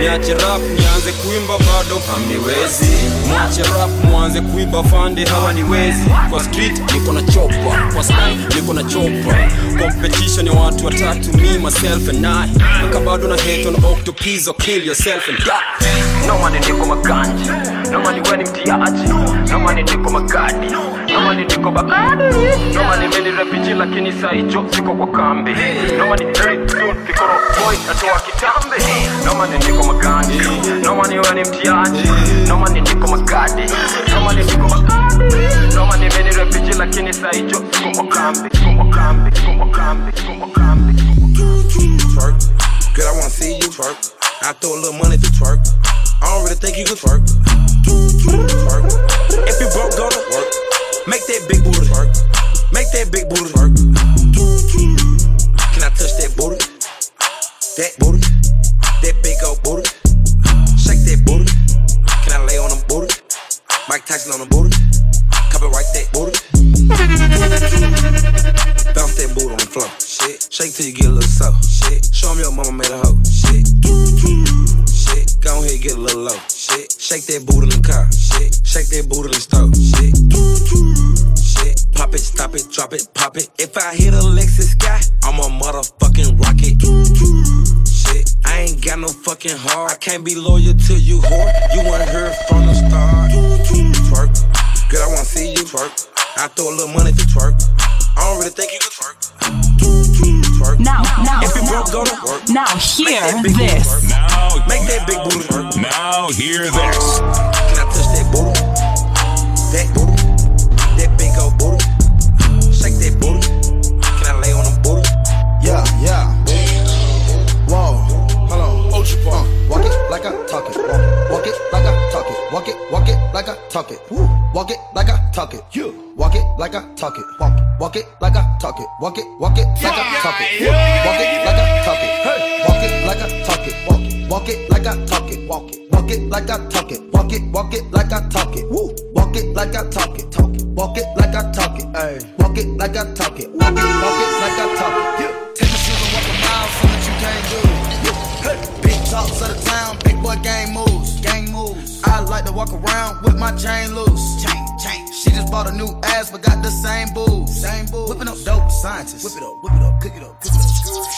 Niache rap nianze kuimba bado Hamniwezi Niache rap muanze kuimba fande hawa niwezi Kwa street niko na chopa Kwa sky niko na chopa Competition ya watu watatu me myself and I Naka bado na hate on octopizzo kill yourself and die No money niko maganji No money weni mtiaji No money niko magadi No money niko bagadi No money meni refugee lakini saa hicho siko kwa kambi No money very soon kikoro boy natoa kitambi No money niko maganji No money weni mtiaji No money niko magadi No money niko bagadi No money meni refugee lakini saa hicho siko kwa kambi Siko kwa kambi Siko kwa kambi Siko kwa kambi Twerk Girl I wanna see you twerk I throw a little money to twerk I don't really think you can twerk. Twerk. If you broke, go to work. Make that big booty twerk. Make that big booty twerk. Can I touch that booty? That booty. That big old booty. Shake that booty. Can I lay on them booty? Mike Tyson on them booty. Copyright that booty. Bounce that booty on the floor. Shit. Shake till you get a little soft. Shit. Show 'em your mama made a hoe. Shit. Go ahead, get a little low. Shit, shake that boot in the car. Shit, shake that boot in the stove. Shit, shit, pop it, stop it, drop it, pop it. If I hit a Lexus guy, I'm a motherfucking rocket. Shit, I ain't got no fucking heart. I can't be loyal to you, whore. You weren't here from the start. Twerk, girl, I wanna see you twerk. I throw a little money to twerk. I don't really think you can twerk. Twerk. Now, now, if it broke, go to work. Now, hear this. Now, make that big booty work. Now, hear this. Can I touch that booty? That booty. That big old booty. Shake that booty. Can I lay on them booty? Yeah, yeah. Whoa, hold on. Ultra ball. Uh, walk it like I talk it. Walk it like I talk it. Walk it, walk it like I talk it. Walk it like I talk it. You. Walk it like I talk it. Walk, walk it like I talk it. Walk it, walk it like I talk it. Walk it like I talk it. Walk it like I talk it. Walk it. Walk it like I talk it. Walk it. Walk it like I talk it. Walk it. Walk it like I talk it. Woo. Walk it like I talk it. Talk it. Walk it like I talk it. Ay. Walk it like I talk it. Walk it. Walk it like I talk it. Yeah. Take a shoot and walk a mile, something you can't do. Yeah. Big talks of the town, big boy gang moves. Gang moves. I like to walk around with my chain loose. Chain. Chain. She just bought a new ass, but got the same boobs. Same boobs. Whipping up dope scientists. Whip it up, whip it up, cook it up, cook it up.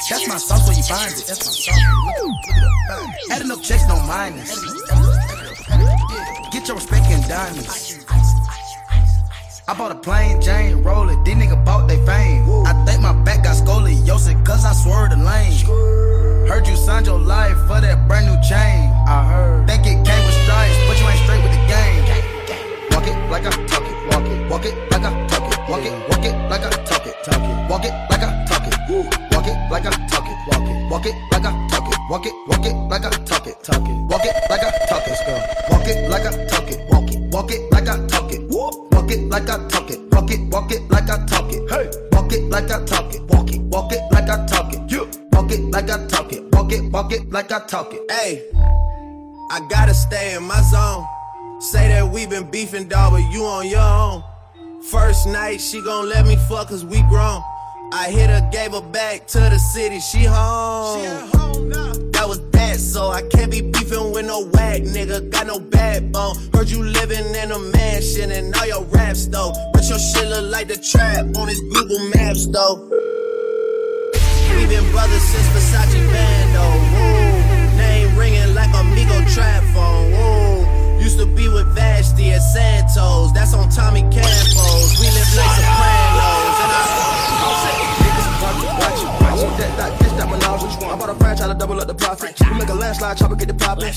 That's my sauce where you find it. That's my sauce. Whip it up, whip it up. Adding up checks, no minus. Get your respect in diamonds. I bought a plain Jane roller. These niggas bought they fame. I think my back got scoliosis, cause I swerved the lane. Heard you signed your life for that brand new chain. I heard. Think it came with stripes, but you ain't straight with the game. Walk it like I talk it, walk it, walk it like I talk it, walk it, walk it like I talk it, talk it, walk it like I talk it, walk it like I talk it, walk it, walk it like I talk it, walk it, walk it like I talk it, talk it, walk it like I talk it, girl, walk it like I talk it, walk it, walk it like I talk it, walk it like I talk it, walk it, walk it like I talk it, hey, walk it like I talk it, walk it, walk it like I talk it, you, walk it like I talk it, walk it, walk it like I talk it, hey, I gotta stay in my zone. Say that we been beefing, dawg, but you on your own. First night, she gon' let me fuck cause we grown. I hit her, gave her back to the city, she home. She at home now. That was that, so I can't be beefing with no whack nigga. Got no backbone. Heard you living in a mansion and all your raps, though. But your shit look like the trap on his Google Maps, though. We've been brothers since Versace Bando. Name ringing like Amigo trap phone. Woo. Used to be with Vashti at Santos. That's on Tommy Campos. We live like Sopranos. And I watch it, watch it, watch it. That, that, this, that Menage. Which one? I bought a franchise to double up the profit. We make a landslide, chopper get the poppin'.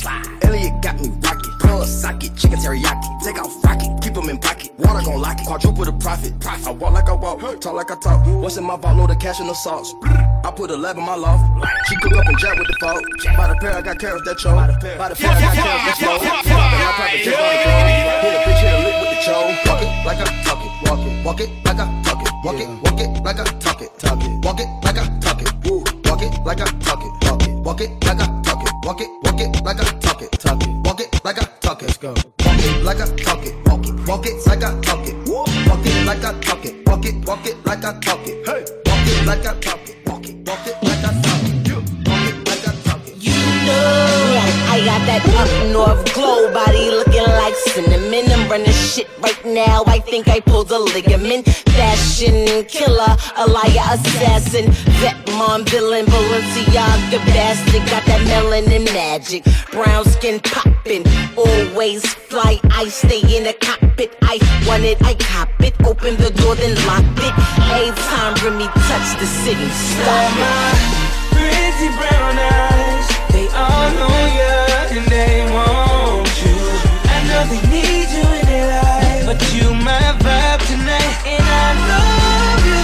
Elliot got me rocket. Pull a socket, chicken teriyaki. Take off rocket, keep them in pocket. Water gon' lock it, quadruple the profit. I walk like I walk, talk like I talk. What's in my vault? Load of cash and the sauce. I put a lab in my loft. She cook up and jack with the fault. By the pair, I got carrots that choke. By the pair, I got carrots that choke. Hit a bitch, hit a lick with the choke. Walk it like I talk it. Walk it, walk it like I talk it. Walk it, walk it like I talk it. Walk it like I talk it. Walk it like I talk it. Walk it like I talk it. Walk it, walk it like I talk it. Walk it like I talk it. Walk it like I talk it. Walk it, walk it like I talk it. Walk it like I talk it. Walk it, walk it like I talk it. Hey, walk it like I talk it. Walk it like I talk it, you walk it like I talk it. You know I got that up north glow, body looking like cinnamon. I'm running shit right now, I think I pulled a ligament. Fashion killer, a liar assassin, vet mom villain, Balenciaga bastard. Got that melanin magic, brown skin poppin', always fly. I stay in the cockpit, I want it, I cop it. Open the door then lock it, every time Remy touch the city, stop it. Pretty brown eyes, they all know you and they want you. I know they need you in their life, but you my vibe tonight, and I love you.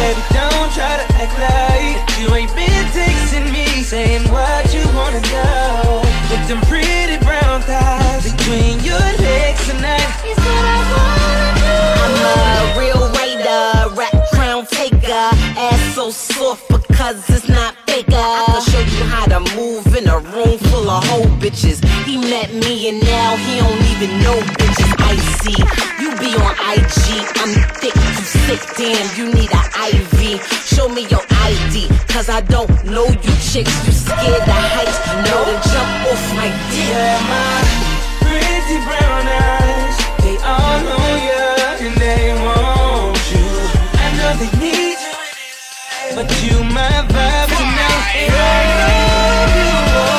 Baby, don't try to act like you ain't been texting me, saying what you wanna know. With them pretty brown thighs between your legs tonight, it's what I wanna do. I'm a real writer, rap crown taker, ass so soft because it's not faker. I'll show you how to move in a room full of hoe bitches. He met me and now he don't even know bitches. Icy, you be on I G. I'm thick, you sick, damn, you need an I V. Show me your I D, cause I don't know you chicks. You scared the heights, know to jump off my dick. Yeah, my pretty brown eyes, they all know you and they want you. I know they need you, but you my vibe tonight, and I love you.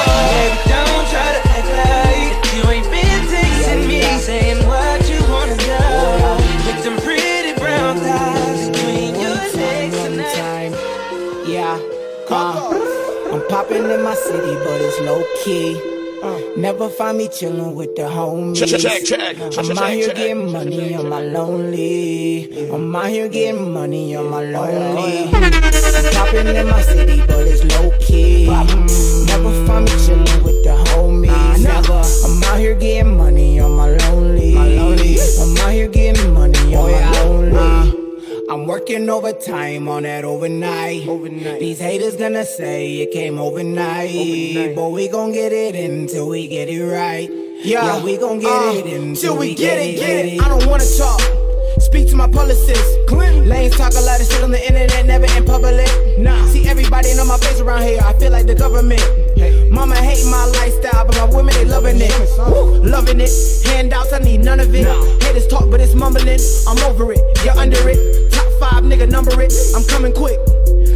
Baby, don't try to act like you ain't been texting me, saying what you wanna know. With them pretty brown thighs between your legs tonight. Yeah, uh, I'm popping in my city, but it's low key. Uh, Never find me chillin' with the homies. Check, check, check. I'm check, out here check, getting money, I'm lonely. I'm out here getting money, I'm lonely. Poppin' in my city, but it's low key. Mm. Never find me chillin' with the homies. Nah, never. I'm out here getting money, I'm lonely. I'm out here getting money, I'm lonely. I'm working working overtime on that overnight. overnight. These haters gonna say it came overnight. overnight. But we gon' get it in till we get it right. Yeah, yeah we gon' get uh, it in till we, we get, get it, get it. I don't wanna talk. Speak to my publicist. Clint. Lanes talk a lot of shit on the internet, never in public. Nah. See, everybody know my face around here. I feel like the government. Hey. Mama hate my lifestyle, but my women, they loving it. Woo. Loving it. Handouts, I need none of it. Nah. Haters talk, but it's mumbling. I'm over it. You're under it. Top five, nigga, number it. I'm coming quick.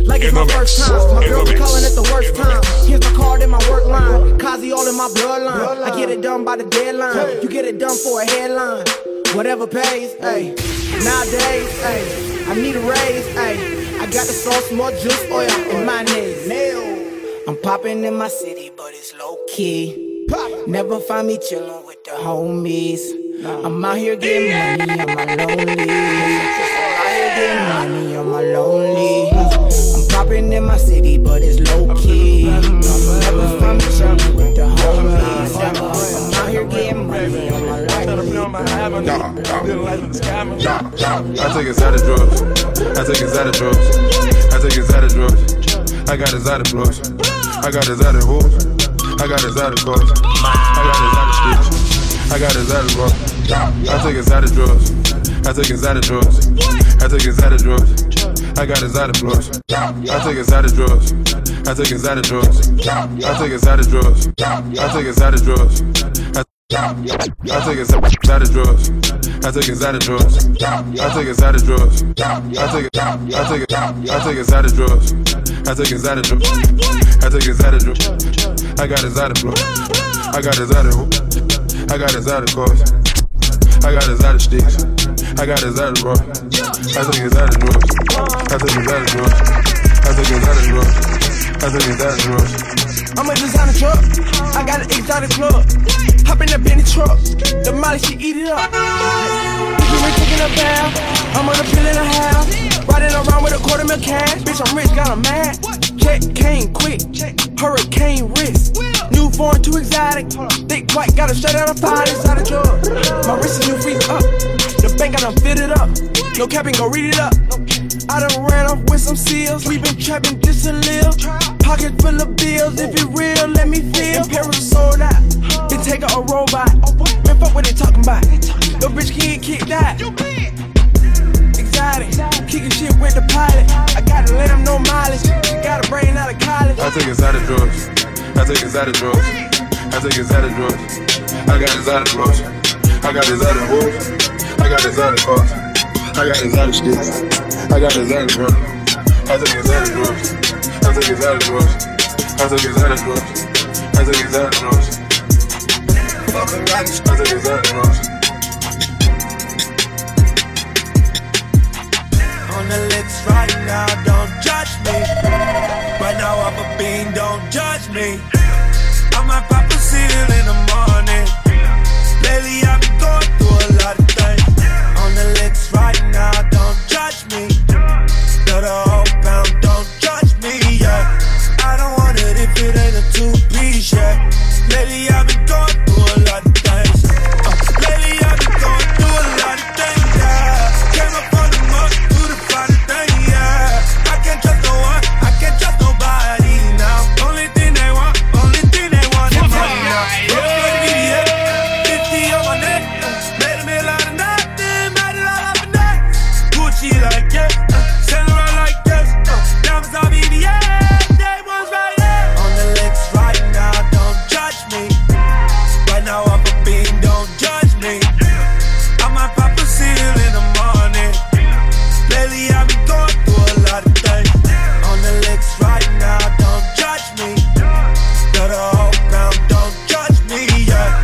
Like it's my first time. My girl be calling at the worst time. Here's my card in my work line. Kazi all in my bloodline. I get it done by the deadline. You get it done for a headline. Whatever pays, ayy. Nowadays, ayy. I need a raise, ayy. I got the sauce, more juice, oil in my nails. I'm popping in my city, but it's low key. Never find me chillin' with the homies. I'm out here getting money, I'm my lonely. I'm out here getting money, I'm my lonely. I'm popping in my city, but it's low key. Never find me chillin' with the homies. I'm out here getting money, I'm my lonely. Nah, nah. I take a side of drugs. I take a side of drugs. I take a side of drugs. I got a side of drugs. I got a side of hoes. I got a side of cars. I got a side of streets. I got his out of drugs. I take his out of drugs. I take his out of drugs. I take his out of drugs. I got his out of drugs. I take his out of drugs. I take his out of drugs. I take his out of drugs. I take his out of drugs. I take his out of drugs. I take his out of drugs. I take his out of drugs. I take it. I take it. I take his out of drugs. I take his out of drugs. I take his out of drugs. I got his out of drugs. I got his out of. I got his out of cars. I got his out of sticks. I got his out of rock. I took his out of drugs. I took his out of drugs. I took his out of drugs. I took his out of drugs. I'm a designer truck. I got an exotic club. Hop in the Bentley truck. The Molly, she eat it up. Bitch, we taking a bath. I'm on a pill and a half. Riding around with a quarter mil cash. Bitch, I'm rich, got a mad. Check came quick. Hurricane wrist. New foreign, too exotic. Thick white, got a straight out of pot inside a drawer. My wrist is new feet up. The bank, I done fit it up. No capping, go read it up. I done ran off with some seals. We been trapping just a little. Pocket full of bills. If it real, let me feel. And Paris sold out. Been taking a robot. Man, fuck what they talking about. No bitch can't kick that. Exotic. Kicking shit with the pilot. I gotta let him know mileage. Got a brain out of college. I take us out of drugs. I take his out of drugs. I take his out of drugs. I got his out of drugs. I got his out of wolves. I got his out of cars. I got his out of sticks. I got his out of drugs. I take his out of drugs. I take his out of drugs. I take his out of drugs. I take his out of drugs. I take his out of drugs. On the lips right now, don't judge me. Right now I'm a bean, don't judge me. I might pop a seal in the morning. Lately I've been going through a lot of things. On the lips right now, don't judge me. Throw the whole pound, don't judge me, yeah. I don't want it if it ain't a two-piece, yeah. Lately I've been going through a lot of things. uh, Lately I've been going through a lot of things, yeah. Came up on the mug to the final thing, yeah. I can't trust no one, I can't trust nobody now. Only thing they want, only thing they want is money now. fifty on my neck, made a meal out of nothing, made it all up in that. Gucci like yes, Sandra like yes, diamonds on B B S, they ones right there. On the lips right now, don't judge me. Right now I'm a bean, don't judge me. I might pop a seal in the morning. Lately I've been going through a lot of things. On the lips right now, don't judge me. Throw the whole pound, don't judge me, yeah.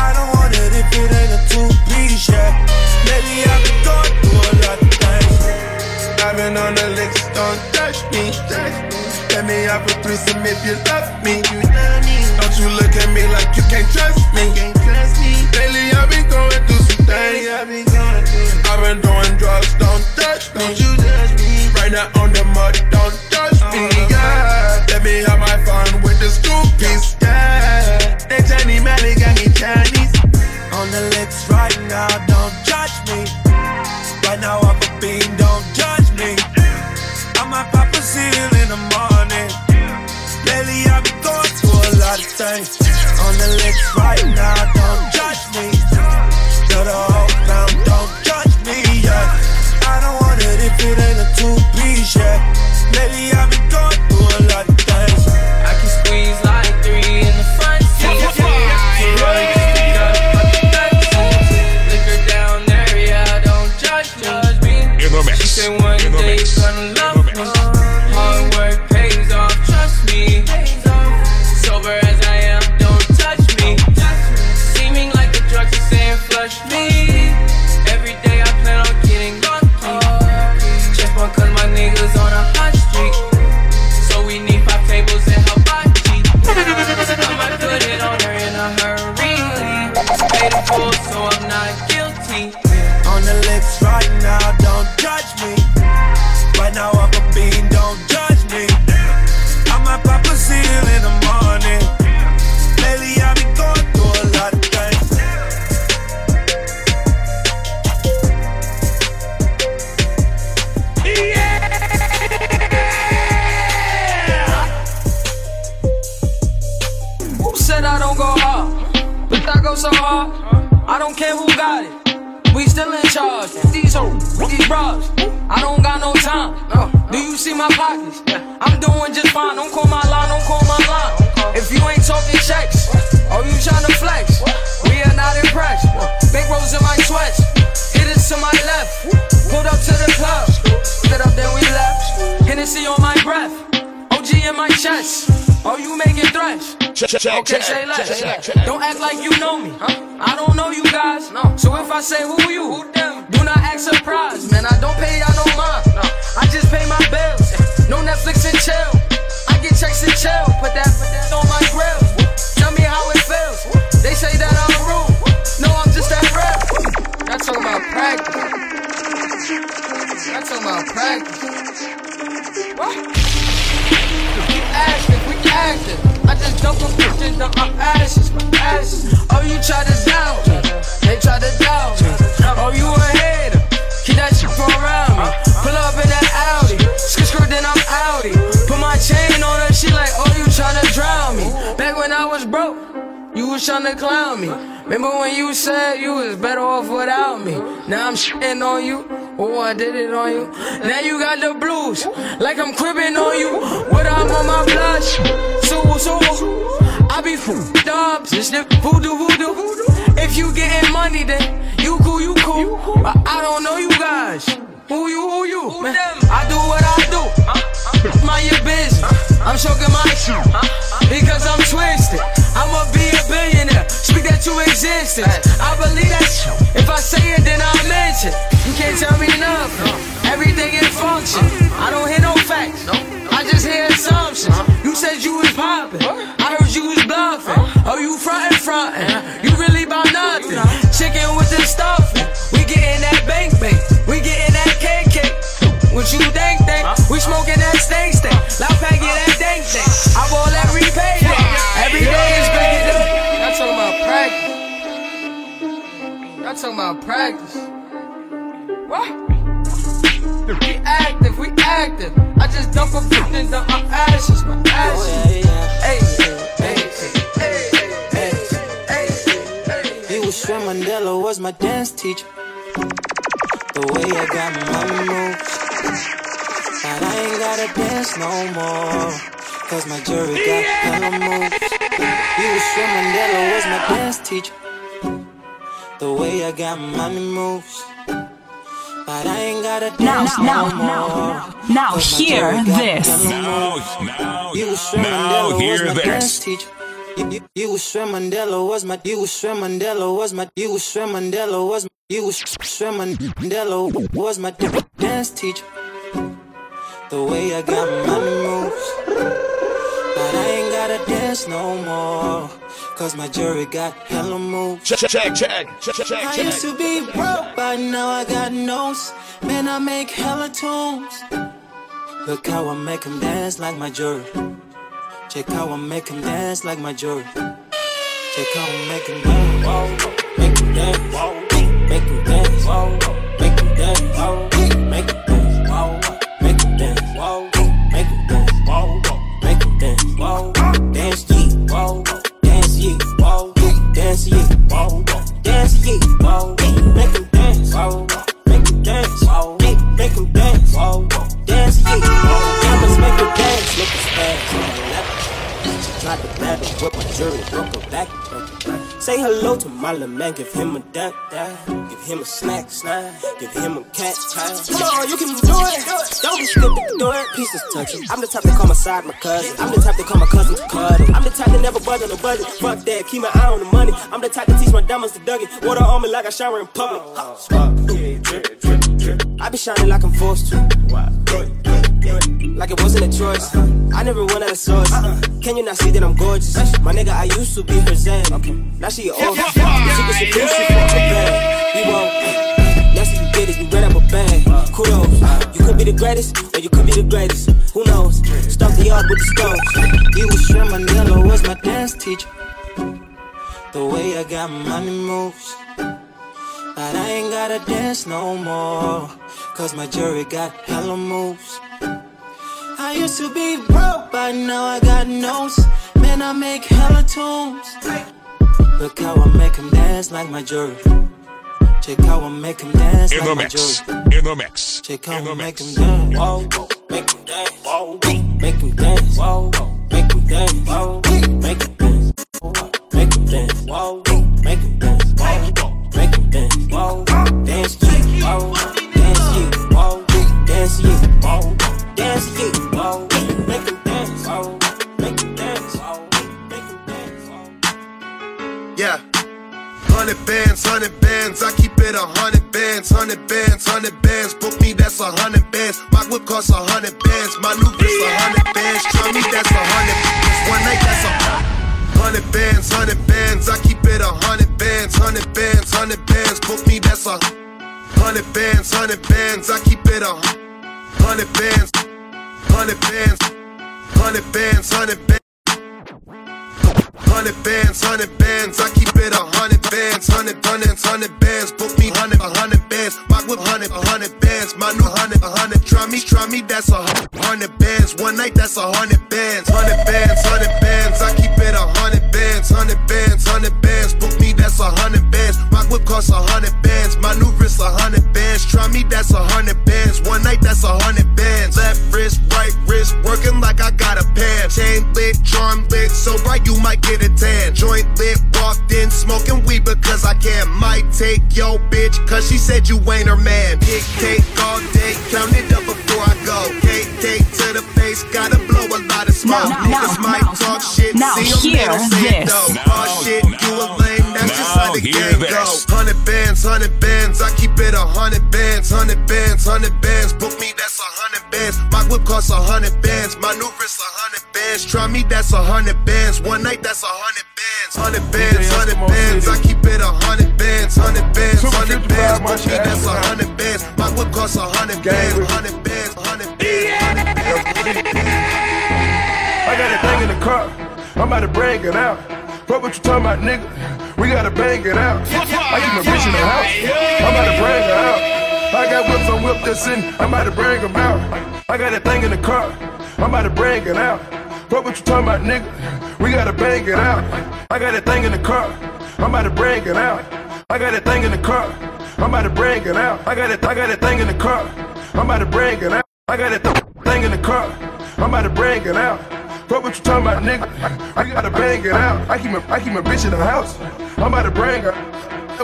I don't want it if it ain't a two-piece, yeah. Lately I've been going through a lot of things. I've been on the licks, don't touch me. Let me have a threesome if you love me. Don't you look at me like you can't trust me. Lately I've been going through some things. I've been doing drugs, don't touch me. Right now on the mud, don't touch me, yeah. Let me have my fun with this two-piece, yeah. They Chinese Mally got me Chinese. On the lips right now, don't judge me. Right now I'm a bean, don't judge me. been told, so I'm not guilty. On the lips right now, don't judge me. Right now I'm a bean, don't judge me. I might pop a seal in the morning. Lately I've been going through a lot of things. Yeah! Who said I don't go hard? But I go so hard, I don't care who got it. We still in charge, these hoes, these bras. I don't got no time, no, no. Do you see my pockets? Yeah. I'm doing just fine, don't call my line, don't call my line call. If you ain't talking checks, or you tryna flex, what? We are not impressed. Bankrolls in my sweats, hitters to my left. Pulled up to the club, stood up then we left. Hennessy on my breath, O G in my chest. Oh, you making threats? Okay, say less. Don't act like you know me. I don't know you guys. So if I say who you, who them? Do not act surprised. Man, I don't pay y'all no mind. I just pay my bills. No Netflix and chill. I get checks and chill. Put that, put that on my grill. Tell me how it feels. They say that I'm rude. No, I'm just that real. Y'all talking about practice. Y'all talking about practice. What? Active, we active. I just dump them bitches on our asses, my asses. Oh, you try to down, they try to down. Oh, you a hater, keep that shit from around me. Pull up in that Audi, skr skr, then I'm outie. Put my chain on her, she like, oh, you tryna drown me. Back when I was broke, you was tryna clown me. Remember when you said you was better off without me? Now I'm shitting on you. Oh, I did it on you. Now you got the blues, like I'm cribbing on you. What I'm on my blush, so, so, I be f***ed up, just the voodoo, voodoo. If you getting money, then you cool, you cool. But I don't know you guys. Who you, who you? Man, I do what I do. Mind your business. I'm choking my shit because I'm twisted. I'ma be a billionaire. Speak that to existence. I believe that shit. If I say it, then I mention it. You can't tell me nothing. Everything in function. I don't hear no facts. I just hear assumptions. You said you was popping. I heard you was bluffing. Oh, you frontin', frontin'. You really bought nothing. Chicken with the stuffing. We gettin' that bank bank. We gettin' that cake cake. What you think think? We smoking that steak steak. Loud pack get that dank dank. I ball that repay day. Every day is bigger than. Y'all talking about practice. Y'all talking about practice. What? We active, we active. I just dump a foot into our ashes, my ashes. Hey, hey, hey, hey, hey. You was Shrem Mandela, was my dance teacher. The way I got my moves, and I ain't gotta dance no more, cause my jury got hella moves. You was Shrem Mandela, was my dance teacher. The way I got my moves. But I ain't gotta dance now, no now, more. Now, now, now hear this. Now, now, now hear this. You was Shrem Mandela, was my. You was Shrem Mandela, was my. You was Shrem Mandela, was my. You was Shrem Mandela, was my dance teacher. The way I got my moves. But I ain't gotta dance no more, cause my jury got hella moves. Check, check, check, check, check, check. I used to be broke, but now I got notes. Man, I make hella tunes. Look how I make him dance like my jury. Check how I make him dance like my jury. Check how I make him dance. Make him dance. Make him dance. Make him dance. Make him dance. Make him dance. Make him dance. Make him dance. Dance deep. Yeah, whoa, dance, yeah, whoa, dance, yeah, whoa, make 'em dance, whoa, make 'em dance, whoa, make 'em dance, whoa, dance, yeah, whoa, diamonds make 'em dance, look as fast as the leopard. She tried to battle with my jury, broke her back, broke her back. Say hello to my little man, give him a dunk, dunk, give him a snack, snack, give him a cat, time. Come on, you can do it, don't be scared to do it. Pieces touching. I'm the type to call my side my cousin. I'm the type to call my cousin to cuddle. I'm the type to never budge on the budget. Fuck that, keep my eye on the money. I'm the type to teach my diamonds to dug it. Water on me like I shower in public. I be shining like I'm forced to. like it wasn't a choice. I never went out of source. Can you not see that I'm gorgeous? My nigga, I used to be her zen. Now she off. She gets a pussy for her bag. We won't. That's what you did is you ran up a bag. Kudos. You could be the greatest, or you could be the greatest. Who knows? Stuff the yard with the stones. You was sure Manila was my dance teacher. The way I got money moves, but I ain't gotta dance no more, cause my jury got hella moves. I used to be broke, but now I got notes. Man, I make hella tunes. Look how I make them dance like my jury. Check how I make them dance like my jury. In the mix. Check how I make them dance. Whoa, make them dance. Whoa, make them dance. Whoa, make them dance. Whoa, make them dance. Make them dance, whoa, make them dance, whoa, make them dance, whoa, dance you, whoa, dance you, whoa, dance you, whoa, dance you, whoa, make them dance, whoa, make them dance, whoa, make them dance, whoa. Yeah, hundred bands, hundred bands, I keep it a hundred bands, hundred bands, hundred bands. Book me, that's a hundred bands. My whip costs a hundred bands. My new bitch a hundred bands. Tell me that's a hundred bands. One night that's a hundred. Hundred bands, hundred bands, I keep it a hundred bands, hundred bands, hundred bands, book me, that's a hundred bands, hundred bands, I keep it a hundred bands, hundred bands, hundred bands, hundred bands, hundred bands, hundred bands, I keep it a hundred bands, hundred bands, hundred bands, book me, hundred, a hundred bands, my whip, hundred, a hundred bands, my new hundred, a hundred, try me, try me, that's a hundred bands, one night, that's a hundred bands, hundred bands, hundred bands, I keep it a hundred bands, hundred bands, hundred bands, book me, that's a hundred bands, my whip costs a hundred bands, my new wrist, a hundred bands, try me, that's a hundred bands, one night, that's a hundred bands, left wrist, right wrist, working like I got a pan, chain lit, charm lit, so bright, you might get it. Tan. Joint lit, walked in, smoking weed because I can. Might take yo bitch, cause she said you ain't her man. Big cake all day, count it up before I go. Cake, cake to the face, gotta blow a lot of smoke. Now, now, Niggas now, might now, talk now, shit, now, see them, they don't say no. Oh shit, you a lame, that's now, just how the game this. Go. Hundred bands, hundred bands, I keep it a hundred bands, hundred bands, hundred bands. Book me, that's a hundred bands. My whip costs a hundred bands, my new wrist a hundred bands. Try me, that's a hundred bands. One night, that's a hundred bands, hundred bands, hundred bands. I keep it a hundred bands, hundred bands, hundred bands. Book me, that's a hundred bands. My whip costs a hundred bands, hundred bands, hundred bands. I got a thing in the car, I'm about to break it out. Fuck what you talking about, nigga? We gotta bang it out. I keep my bitch in the house, I'm about to bang it out. I got whips on whip that's in, I'm about to bang them out. I got a thing in the car, I'm about to bang it out. Fuck what you talking about, nigga? We gotta bang it out. I got a thing in the car, I'm about to bang it out. I got a thing in the car, I'm about to bang it out. I got a, I got a thing in the car, I'm about to bang it out. I got a th- thing in the car, I'm about to bang it out. Fuck what you talking about, nigga? I, I gotta bang it out. I keep my, I keep my bitch in the house. I'm about to bang her.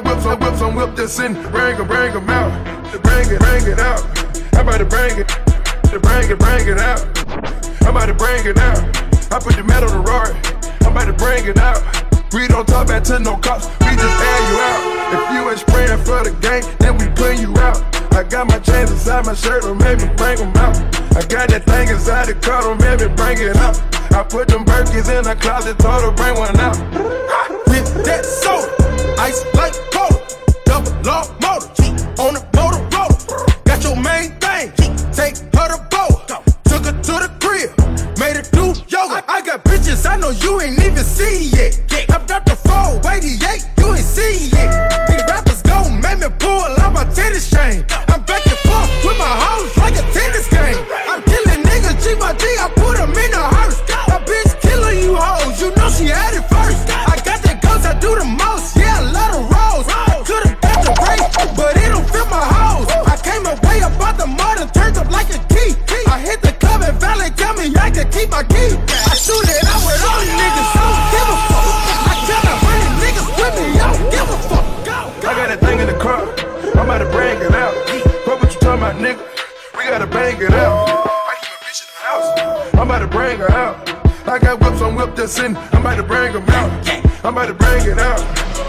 Whips on whips on whip this in. Bang her, bang her out. To bang it, bang it out. I'm about to bang it. To bang it, bang it out. I'm about to bang it out. I put the metal on the road. I'm about to bang it out. We don't talk back to no cops. We just air you out. If you ain't spraying for the gang, then we putting you out. I got my chains inside my shirt, don't make me bang them out. I got that thing inside the car, don't make me bang it out. I put them Birkins in the closet, told her bring one out. With that soda, ice like cola, double law motor, on the Motorola. Got your main thing, take her to boa. Took her to the crib, made her do yoga. I got bitches I know you ain't even seen yet. I'm Doctor four eighty-eight, you ain't seen yet. These rappers gon' make me pull out my tennis chain. With my hoes like a tennis game. I'm killing niggas, G by G, I put them in a hearse. A bitch killing you hoes, you know she had it first. I got that guns, I do the most, yeah, I love the rolls. I could've got the race, but it don't fit my hoes. I came away about the mud and turned up like a key. I hit the club and Valley tell me I can keep my key. I shoot it out with all these niggas, I don't give a fuck. I got a hundred niggas with me, I don't give a fuck. I got a thing in the car, I'm about to bring it out. My nigga, we gotta bang it out. I keep a bitch in the house, I'm about to bang her out. I got whips on whip that's in, I'm about to bang them out. I'm about to bang it out,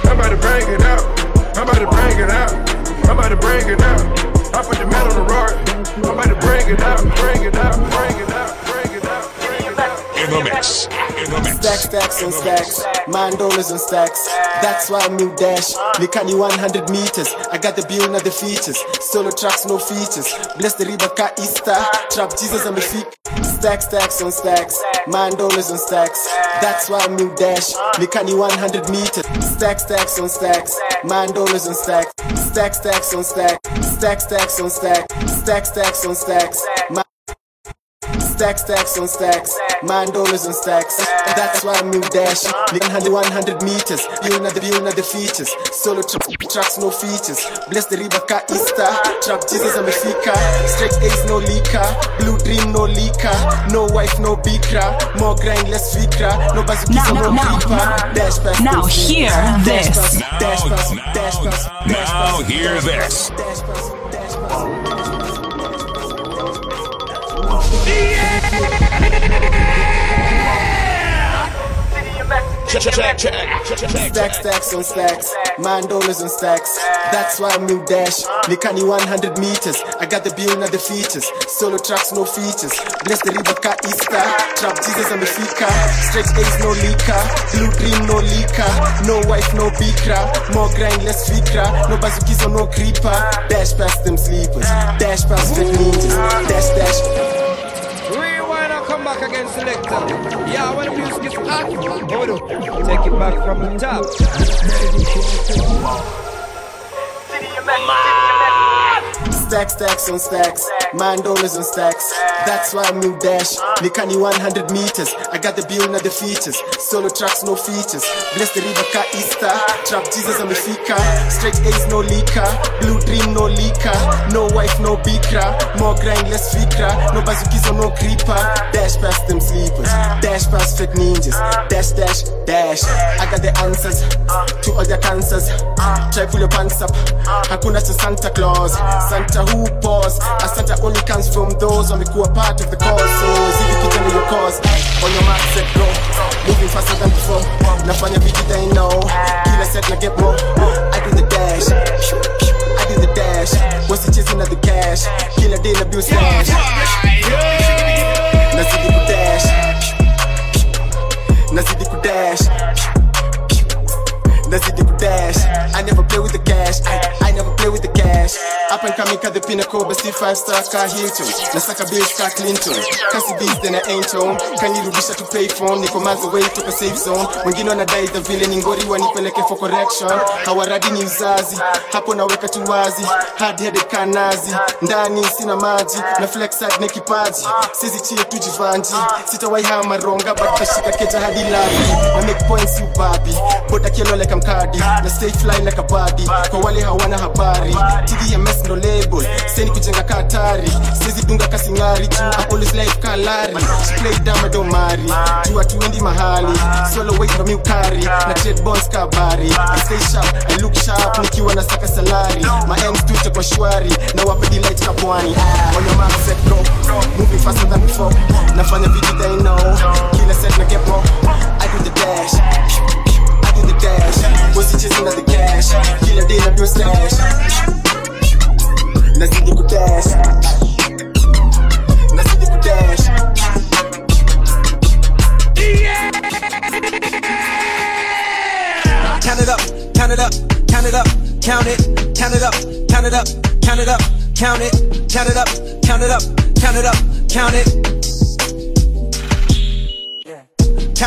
I'm about to bang it out. I'm about to bang it out, I'm about to bang it out. I put the metal on the road, I'm about to bang it out, bang it out. stacks and stacks, man dollars and stacks. That's why I'm new dash. Likani one hundred meters. I got the build, not the features. Solo tracks, no features. Bless the Ribaka Easter. Trap Jesus and the feet. Stacks, stacks and stacks, man dollars and stacks. That's why I'm new dash. Likani one hundred meters. Stacks, stacks and stacks, man dollars and stacks. Stacks, stacks and stacks, stacks, stacks and stacks, stacks, stacks and stacks. Stacks, stacks on stacks, man dollars on stacks. That's why I'm new dash. one hundred meters, you know the view, not the features. Solo tra- tracks, no features. Bless the Ribaka Easter. Trap Jesus and Mefika. Straight A's, no leaker. Blue dream, no leaker. No wife, no bikra. More grind, less fikra. No bazooka, no peeper. Dash pass. Now hear this. Dash pass. Dash pass. Now hear this. Dash pass. Stacks, stacks on stacks, man dollars on stacks. That's why I'm new dash. Likani one hundred meters. I got the build, not the features. Solo tracks, no features. Bless the Ribaka Easter. Trap Jesus and Mefika. Straight A's, no leaker. Blue dream, no leaker. No wife, no bikra. More grind, less fikra. No bazookies or no creeper. Dash past them sleepers. Dash past them ninjas. Dash, dash. Back against selector. Yeah, when the music is hot, hold up. Take it back from the top. Stacks, stacks on stacks, man dollars on stacks. That's why I'm new dash. Likani one hundred meters. I got the build, not the features. Solo tracks, no features. Bless the Ribaka Easter. Trap Jesus and Mefika. Straight A's, no leaker. Blue dream, no leaker. No wife, no bikra. More grind, less fikra. No bazookies or no creeper. Dash past them sleepers. Dash past fake ninjas. Dash, dash, dash. I got the answers to all your cancers. Try pull your pants up. Hakuna to Santa Claus. Santa who pause. A Santa only comes from those on the cool part of the cause. So see you can your cause. On your mark, set, go. Moving faster than before. Nafanya vijita ino. Kila set na get more. I do the dash. I do the dash. What's the chasing at the cash? Kila day na bill stash. Nazidi ku dash. Nazidi ku dash. Nazidi ku dash. I never play with the cash. I, I never play with the cash. Up and coming at the pinnacle, but still five star car Hilton. Nasaka Bill Star Clinton. Kasi beast then I ain't home. Can you rubisha to pay phone? Niko miles away to a safe zone. Wengine wanadai the villain ingori wanipeleke for correction. Hawaradi ni uzazi. Hapo naweka tu wazi. Hard headed kanazi. Ndani sina maji. Na flex hard na kipaji. Sizi chie tujivanji. Sitawai hama ronga. But kashika keja hadi labi. Na make points you babi. Boda kielo like I'm Cardi. Na stay fly like a body. Kwa wale hawana habari. T D M S no label, seni kujenga katari. Sezi dunga kasingari, I always life kalari. She played dama domari, jua tuendi mahali. Solo weight from you carry, na trade bonds kabari. I stay sharp, I look sharp, nikiwa na saka salari. My ends tute kwa shwari, na wapedi light kapwani. On your mark, set, go, moving faster than before. Nafanya vitu they know, kila set na get more. I do the dash, I do the dash. Bossy chasing at the cash, kila day na do stash. Nazidi ku dash. Nazidi ku dash. Yeah! Count it up, count it up, count it up, count it, count it up, count it up, count it up, count it, count it up, count it up, count it up, count it. Count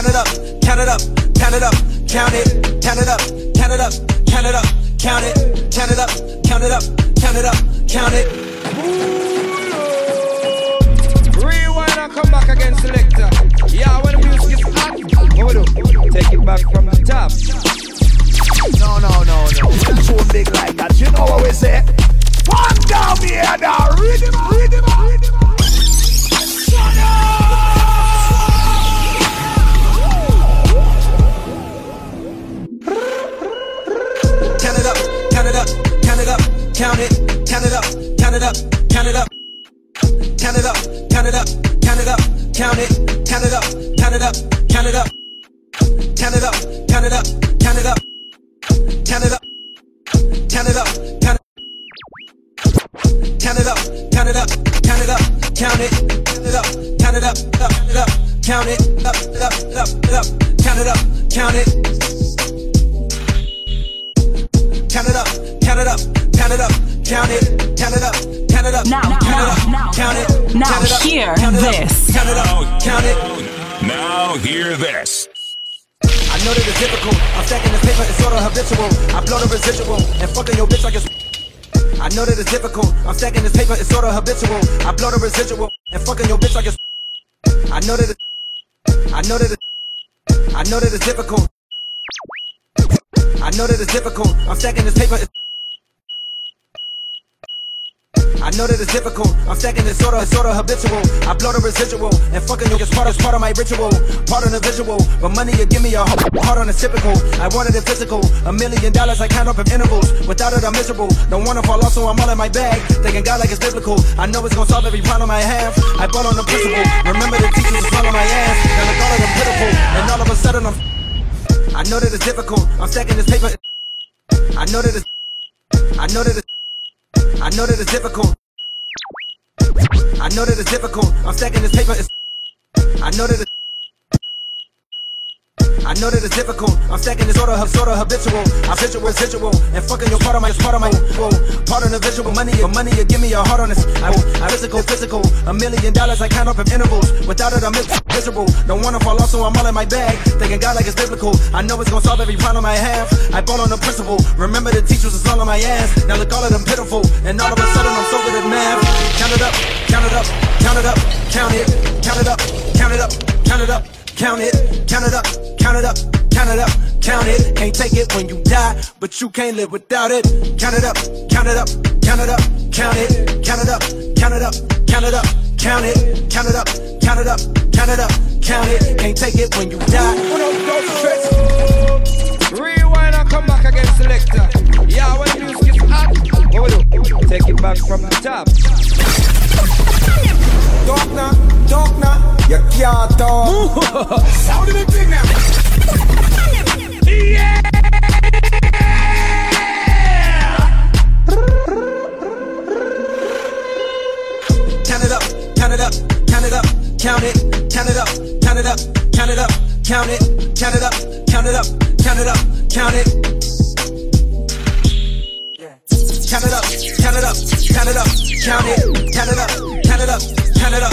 it up, count it up, count it up, count it, count it up, count it up, count it up, count it, count it up, count it up, count it up. Count it. Rewind and come back again, selector. Yeah, when the music is hot, hold up. Take it back from the top. No, no, no, no. It's too big like that. You know what we say? One down here now. Read him, read him, read him. Shut up! Count it up, count it up, count it up, count it. Count it up, count it up, count it up. Count it up, count it up, count it up, count it, count it up, count it up, count it up. Count it up, count it up, count it up. Count it up, count it up, count it. Count it up, count it up, count it up, count it, count it up, count it up, count it up, count it up, up, up, up, count Count it up, count it. Count it up, count it up, count it up, count it, count it up, count it up, now, now, count it, now hear this. Count it up, count it. Now hear this. I know that it's difficult. I'm stacking this paper, it's sort of habitual. I blow the residual and fucking your bitch like it's. I know that it's difficult. I'm stacking this paper, it's sort of habitual. I blow the residual and fucking your bitch like it's. I know that it's. I know that it's. I know that it's difficult. I know that it's difficult. I'm stacking this paper. I know that it's difficult. I'm stacking this sort of, sort of habitual. I blow the residual and fucking you is part of, part of my ritual, part of the visual. But money you give me a heart on the typical. I wanted it physical. A million dollars I count up in intervals. Without it I'm miserable. Don't wanna fall off so I'm all in my bag. Thanking God like it's biblical. I know it's gonna solve every problem I have. I bought on the principle. Remember the teachers is all on my ass. And I thought of them pitiful. And all of a sudden I'm. I know that it's difficult. I'm stacking this paper. I know that it's. I know that it's. I know that it's difficult. I know that it's difficult. I'm stacking this paper. It's I know that it's. I know that it's difficult. I'm stacking this order, sort of habitual. I visual residual and fucking your part of my part of my whoa, part of the visual money. Your money, you give me a heart on this. I I physical, physical. A million dollars I count up in intervals. Without it I'm miserable. Don't wanna fall off, so I'm all in my bag. Thanking God like it's biblical. I know it's gonna solve every problem I have. I fall on the principle. Remember the teachers is all on my ass. Now look all of them pitiful, and all of a sudden I'm so good at math. Count it up, count it up, count it up, count it, count it up, count it up, count it up. Count it, count it up, count it up, count it up, count it. Can't take it when you die, but you can't live without it. Count it up, count it up, count it up, count it, count it up, count it up, count it up, count it, count it up, count it up, count it up, count it. Can't take it when you die. Rewind and come back against selector. Yeah, when you skip hot, hold on, take it back from the top. Don't now, don't now, you can't talk. Sound of the thing now. Yeah! Count it up, count it up, count it up, count it, count it up, count it up, count it up, count it, count it up, count it up, count it up, count it. Count it up, count it up, count it up, count it, count it up, count it up.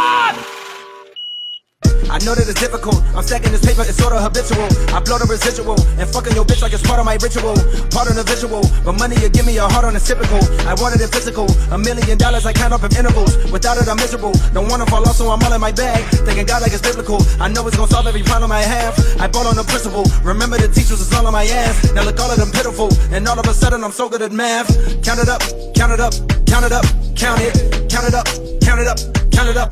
I know that it's difficult. I'm stacking this paper, it's sort of habitual. I blow the residual and fucking your bitch like it's part of my ritual, part of the visual. But money you give me a heart on it's typical. I wanted it physical. A million dollars I count up in intervals. Without it I'm miserable. Don't wanna fall off so I'm all in my bag. Thanking God like it's biblical. I know it's gonna solve every problem I have. I bought on the principle. Remember the teachers is all on my ass. Now look all of them pitiful. And all of a sudden I'm so good at math. Count it up, count it up, count it up, count it, count it up, count it up, count it up.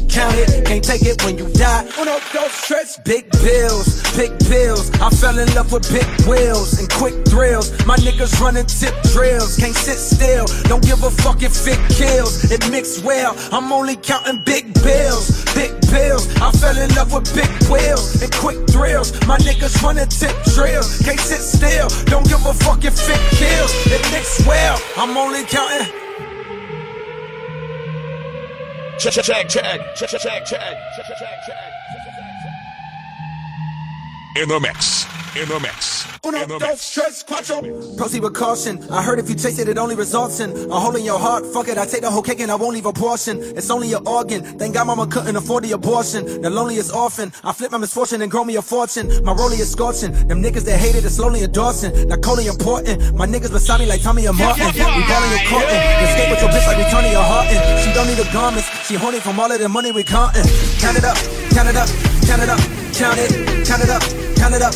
count it. Can't take it when you die. Uno, dos, tres. Big bills, big bills. I fell in love with big wheels and quick thrills. My niggas running tip drills. Can't sit still. Don't give a fuck if it kills. It mixed well. I'm only counting big bills. Big pills, I fell in love with big wheels and quick thrills. My niggas running tip drills, can't sit still. Don't give a fuck if it kills. It mix well. I'm only counting. Check, check, check, check, check, check, check, check. In the mix. In the mix. Uno, dos, tres, cuatro. Proceed with caution. I heard if you chase it, it only results in a hole in your heart. Fuck it, I take the whole cake and I won't leave a portion. It's only your organ. Thank God mama couldn't afford the abortion. The loneliest orphan. I flip my misfortune and grow me a fortune. My rollie is scorching. Them niggas that hate it is slowly endorsing. Not coldly important. My niggas beside me like Tommy and Martin. We balling your cotton. Escape with your bitch like we Tony or Harton. She don't need the garments. She horny from all of the money we counting. Count it up, count it up, count it up, count it, count it up, count it up.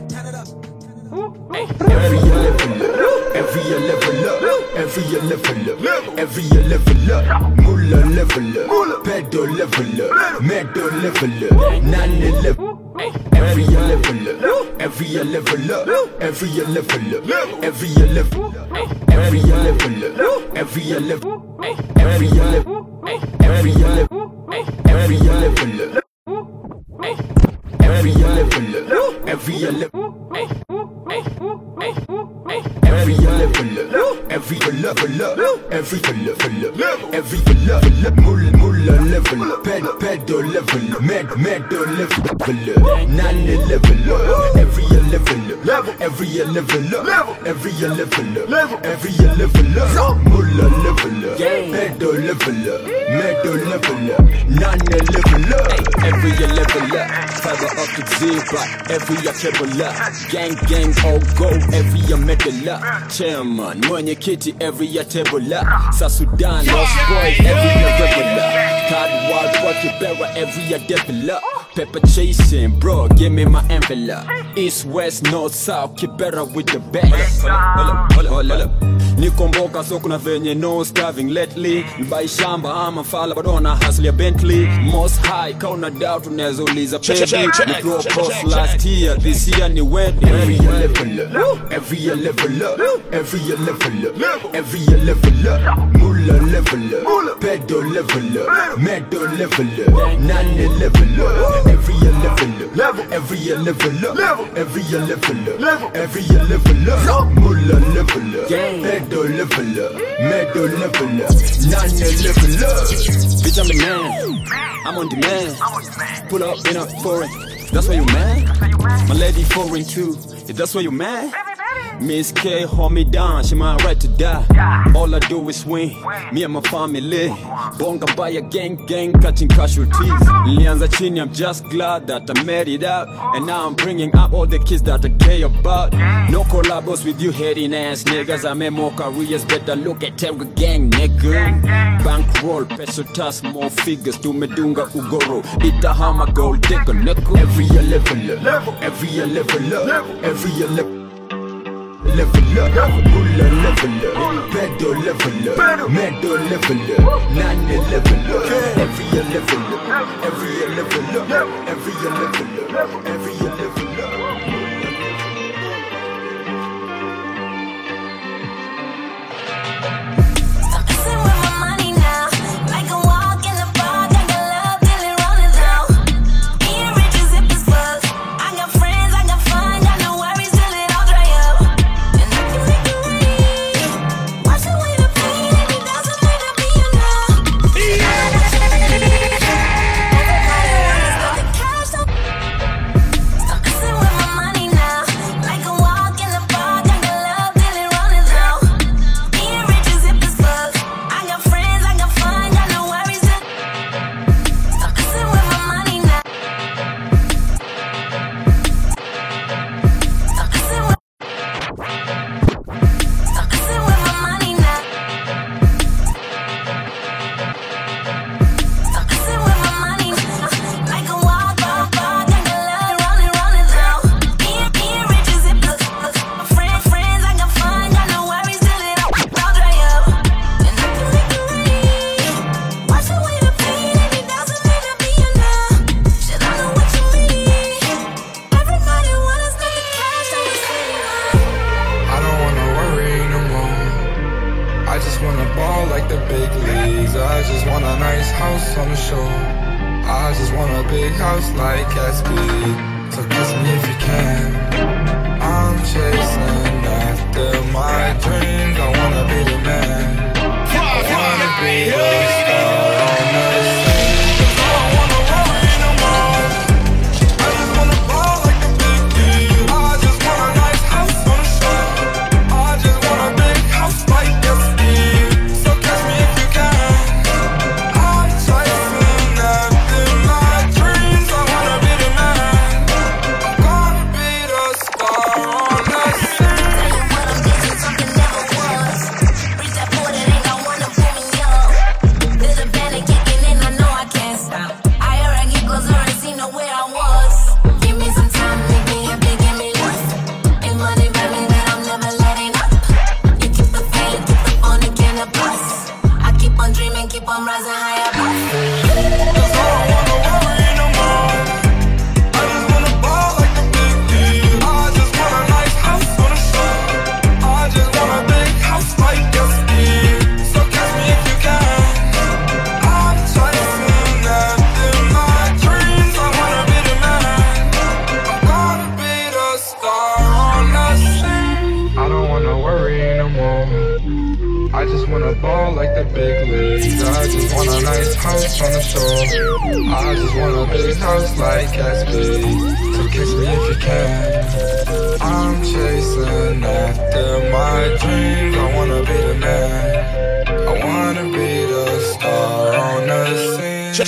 count it up, count it up. Every year level up, every year level up, every year level up. Mullah level up, Pedro level up, Medo level up, Nani level up. Every year level up, every year level up, every year level up, every year level up, every year level up, every year level up, every year level up, every year level up, every year level up. Every year level up, every year level up, every year level up, every level up, every level up, every level up, Mulla Mulla level up, Ped Pedo level up, Med Medo level up, Nani level up, every year level up, every year level up, every year level up, every year level up, Mulla level up, Pedo level up, Medo level up, Nani level up, every year level up, five up to zebra, every year treble up, gang gang all go, every year medal up, chairman, mwenye kiti, every year table up, Sasudan, lost boy, every year rebel up, card wild rockabera, every year devil up, pepper chasing, bro, give me my envelope, east, west, north, south, kibera with the best. Niko mboka so kuna venye no starving lately. Mbai shamba ama fala badona hustle ya Bentley. Most high kauna doubt unezo liza pendi. We grow cross last year, this year ni wedding. Every year level up, every year level up, every year level up, every year level up. Mulla level up, Pedro level up, Medo level up, Nani level up. Every year level up, every year level up, every year level up, every year level up. Mulla level up, Medo level up, Medo level up, Nani level up. Bitch, I'm the man, I'm on demand. Pull up in a foreign, that's why you mad. My lady foreign too, if that's why you mad. Miss K hold me down, she my right to die. All I do is win, me and my family. Bonga by a gang gang, catching casualties. Lianza chini, I'm just glad that I made it out. And now I'm bringing up all the kids that I care about. No collabos with you hating ass niggas. I made more careers, better look at every gang nigga. Bankroll, peso task, more figures. Do me dunga ugoro, itahama gold digger nigga. Every year level up, every year level up, every year level up. Level up, Mulla level up, Pedro level up, Medo level up, Nani level up. Every year level up, every year level up, every year level up, every year level up. I'm messing with my money now, like a walk in the park. I got love till it rolling low. Being rich is if it's love. I got friends, I got fun, got no worries till it all dry up. I just wanna ball like the big leagues. I just want a nice house on the shore. I just want a big house like Gatsby. So kiss me if you can. I'm chasing after my dreams. I wanna be the man. I wanna be the star on the scene. Check,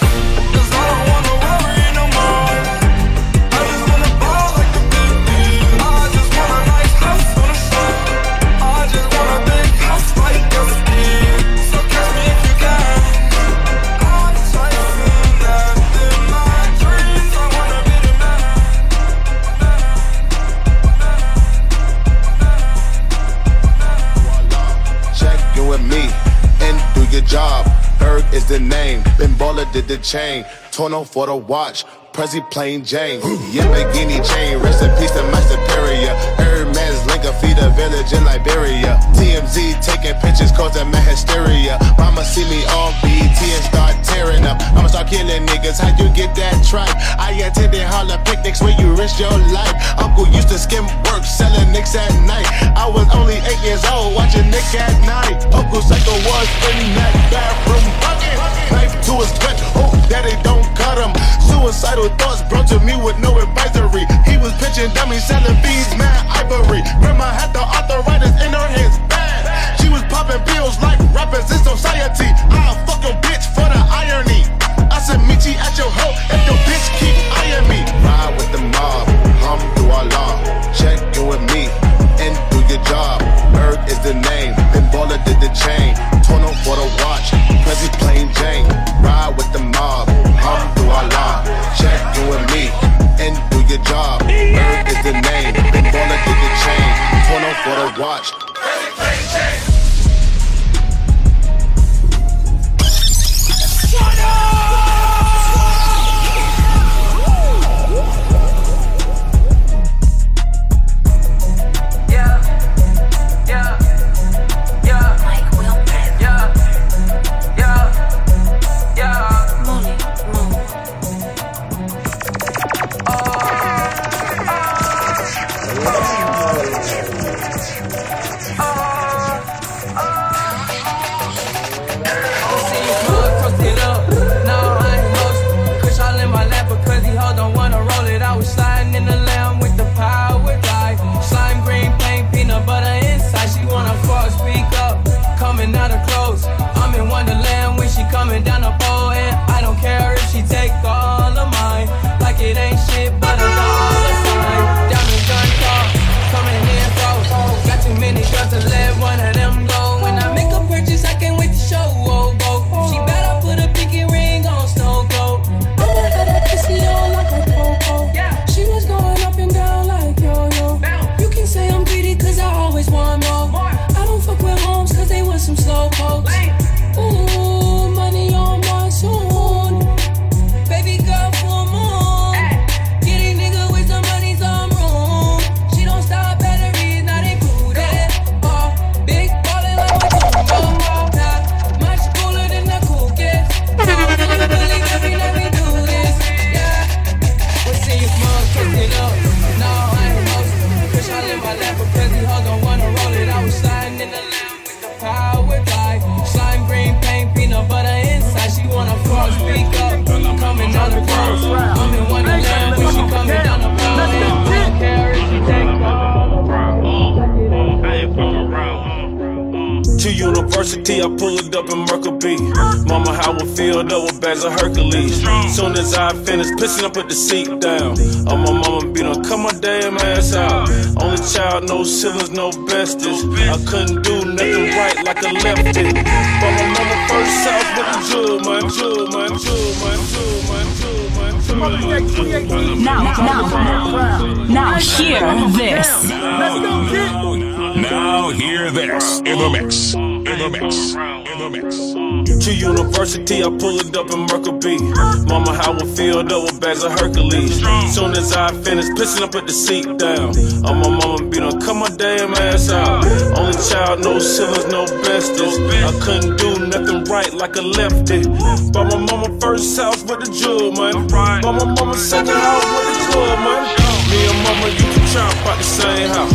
I don't wanna worry no more. I just wanna ball like the big leagues. I just want a nice house on the shore. I just want a big house like Gatsby. So catch me if you can. I'm chasing after my dreams. I wanna be the man. Man. Check you with me and do your job. Berg is the name. Ben Baller did the chain. Torno for the watch. Prezi plain Jane. Yamagini chain. Rest in peace to my superior. Hermes Linka feed a village in Liberia. T M Z taking pictures causing my hysteria. Mama see me on B E T and start tearing up. I'ma start killing niggas. How you get that tripe? I attended holla picnics where you risk your life. Uncle used to skim work selling nicks at night. I was only eight years old watching Nick at night. Uncle Psycho was in that bathroom bucket. Knife to his gut. Oh, daddy don't cut him. Suicidal thoughts brought to me with no advisory. He was pitching dummies, selling bees, mad ivory. Grandma had the arthritis in her hands, bad. She was popping pills like rappers in society. I'll fuck your bitch for the irony. I said meet you at your hoe if your bitch keep eyeing me. Ride with the mob, hum do Allah. Check you with me and do your job. Berg is the name, Ben Baller did the chain. Torn up for the watch, Prezi plain Jane. Ride with the mob, hum do Allah. Check you and me, and do your job. Berg is the name, Ben Baller did the chain. Torn up for the watch, Prezi plain Jane. Shut up! Yeah, yeah. Out of clothes, I'm in Wonderland when she coming down the pole, and I don't care if she take all of mine, like it ain't shit but a dollar sign. Diamond gun talk, coming here close. Got too many girls to let one of them go. When I make a purchase, I can't wait to show. Oh, go. She better put a pinky ring on Snow Globe. I had that pussy on like a popo. She was going up and down like yo yo. You can say I'm greedy 'cause I always want more. They want some slow pokes. Ooh, money on my soon. Baby girl, full moon. Get a nigga with some money, some room. She don't stop batteries, not included. Oh, big ballin' like a cool. Not much cooler than the cool kids. Don't really believe that we let me do this. Yeah. We'll see you small, kiss it up. No, I ain't hostin'. Push all in my lap, because these hoes don't wanna roll it. I was sliding in the lap. Powered by slime, green paint, peanut butter inside. She wanna cross, speak up. I'm coming down the cross. I'm in Wonderland when she coming down the road. I don't care if she takes all. I ain't fucking around. To university, I pulled up in Mercury. Mama, how I filled up with bags of Hercules. Soon as I finished pissing, I put the seat down. Oh, my mama beat her, cut my damn ass out. Only child, no siblings, no besties. I couldn't do nothing right like I left it. But my mama first south with the jewel, my jewel, my jewel, my jewel, my jewel, my jewel. Now, now, now hear this. Now hear this. In the mix, in the mix, in the mix. To university, I pulled up in Mercury. Mama, how I filled up with bags of Hercules. Soon as I finished pissing, I put the seat down. Oh, my mama beat her, cut my damn ass out. Only child, no siblings, no besties. I couldn't do nothing right like I left it. Bought my mama first house with the jewel, man. Bought my mama second house with the club, man. Me and mama, you can chop out the same house.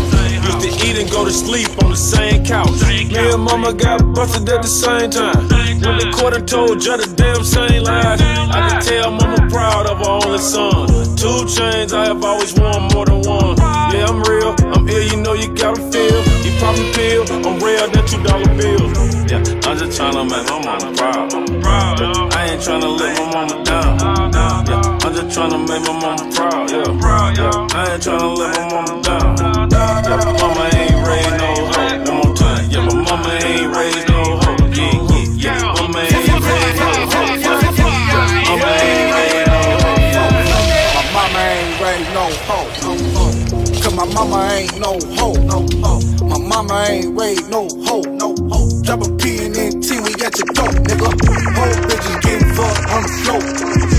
used to eat and go to sleep on the same couch. Me and mama got busted at the same time. When the court and told you the damn same lies, I can tell mama proud of her only son. Two chains, I have always worn more than one. Yeah, I'm real, I'm ill, you know you gotta feel. You poppin' pill, I'm real, that two dollar bill. Yeah, I'm just tryna make my mama proud. I ain't tryna let my mama down. Yeah, I'm just tryna make my mama proud. Yeah, yeah, I ain't tryna let my mama down. Yeah, mama ain't raised no hoe. One more time, yeah, my mama ain't raised no hoe. Yeah, yeah, yeah, mama ain't raised no hoe. Yeah, mama ain't raised no hoe. My mama ain't raised no hoe. Cause my mama ain't no hoe. My mama ain't raised no hoe. No hoe. Drop a P and then T, we got your dope, nigga. Whole bitches getting fucked on the floor.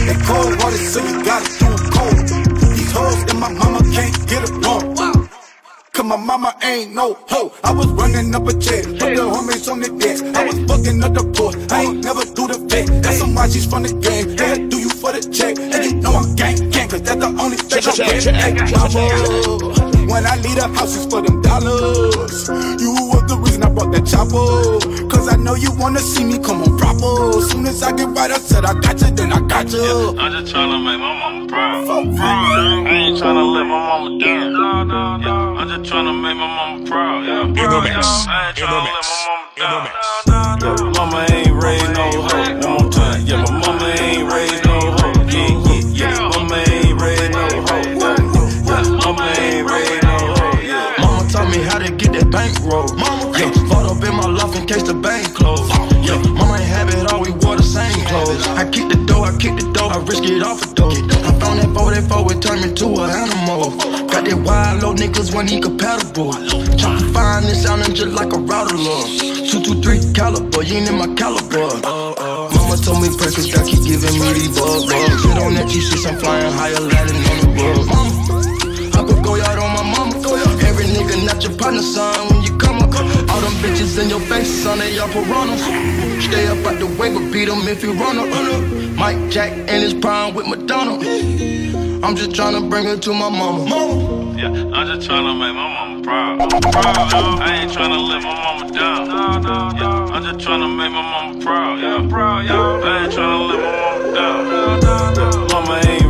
They cold hearted, so you gotta do cold. These hoes and my mama can't get it wrong. Cause my mama ain't no hoe. I was running up a check with the homies on the desk. I was fucking up the poor. I ain't never do the vet. That's some why she's from the game. They do you for the check. And you know I'm gang gang. Cause that's the only thing I'm getting. Hey, mama, when I leave the house, it's for them dollars. You was the reason I bought that chopper. Cause I know you wanna see me come on proper. Soon as I get right, I said I got you, then I got you. Yeah, I'm just tryna make my mama proud. Fuck, proud. I ain't tryna let my mama down. No, no, no. Yeah. I'm just tryna make my mama proud, yeah. In the mix, in the mix, in the mix. Yeah, mama ain't raised no hoe. One more time, yeah, my mama ain't raised no hoe. Yeah, yeah, yeah, mama ain't raised no hoe. Yeah, mama ain't raised no hoe. Yeah, mama taught me how to get that bankroll. Mama, yeah, fought up in my loft in case the bank closed. Yeah, mama ain't have it all, we wore the same clothes. I kick the door, I kick the door, I risk it off a door. I found that forty-four, it turned me to an animal. Got that wild low niggas when he compatible. Trying to find this sounding just like a router love. two two three caliber, you ain't in my caliber. Mama told me pray cause God keep giving me these bug bugs. Shit on that G six, I'm flying higher Aladdin on the rug. Mama, I could go out on my mama. Every nigga not your partner, son, when you come up. All them bitches in your face, son, they all piranhas. Stay up out the way, but beat them if you run up. Mike Jack and his prime with Madonna. I'm just tryna bring it to my mama. mama. Yeah, I'm just tryna make my mama proud. proud. I ain't tryna let my mama down. No, no, no. Yeah, I'm just tryna make my mama proud. Yeah, proud. Yeah, I ain't tryna let my mama down. No, no, no. Mama ain't.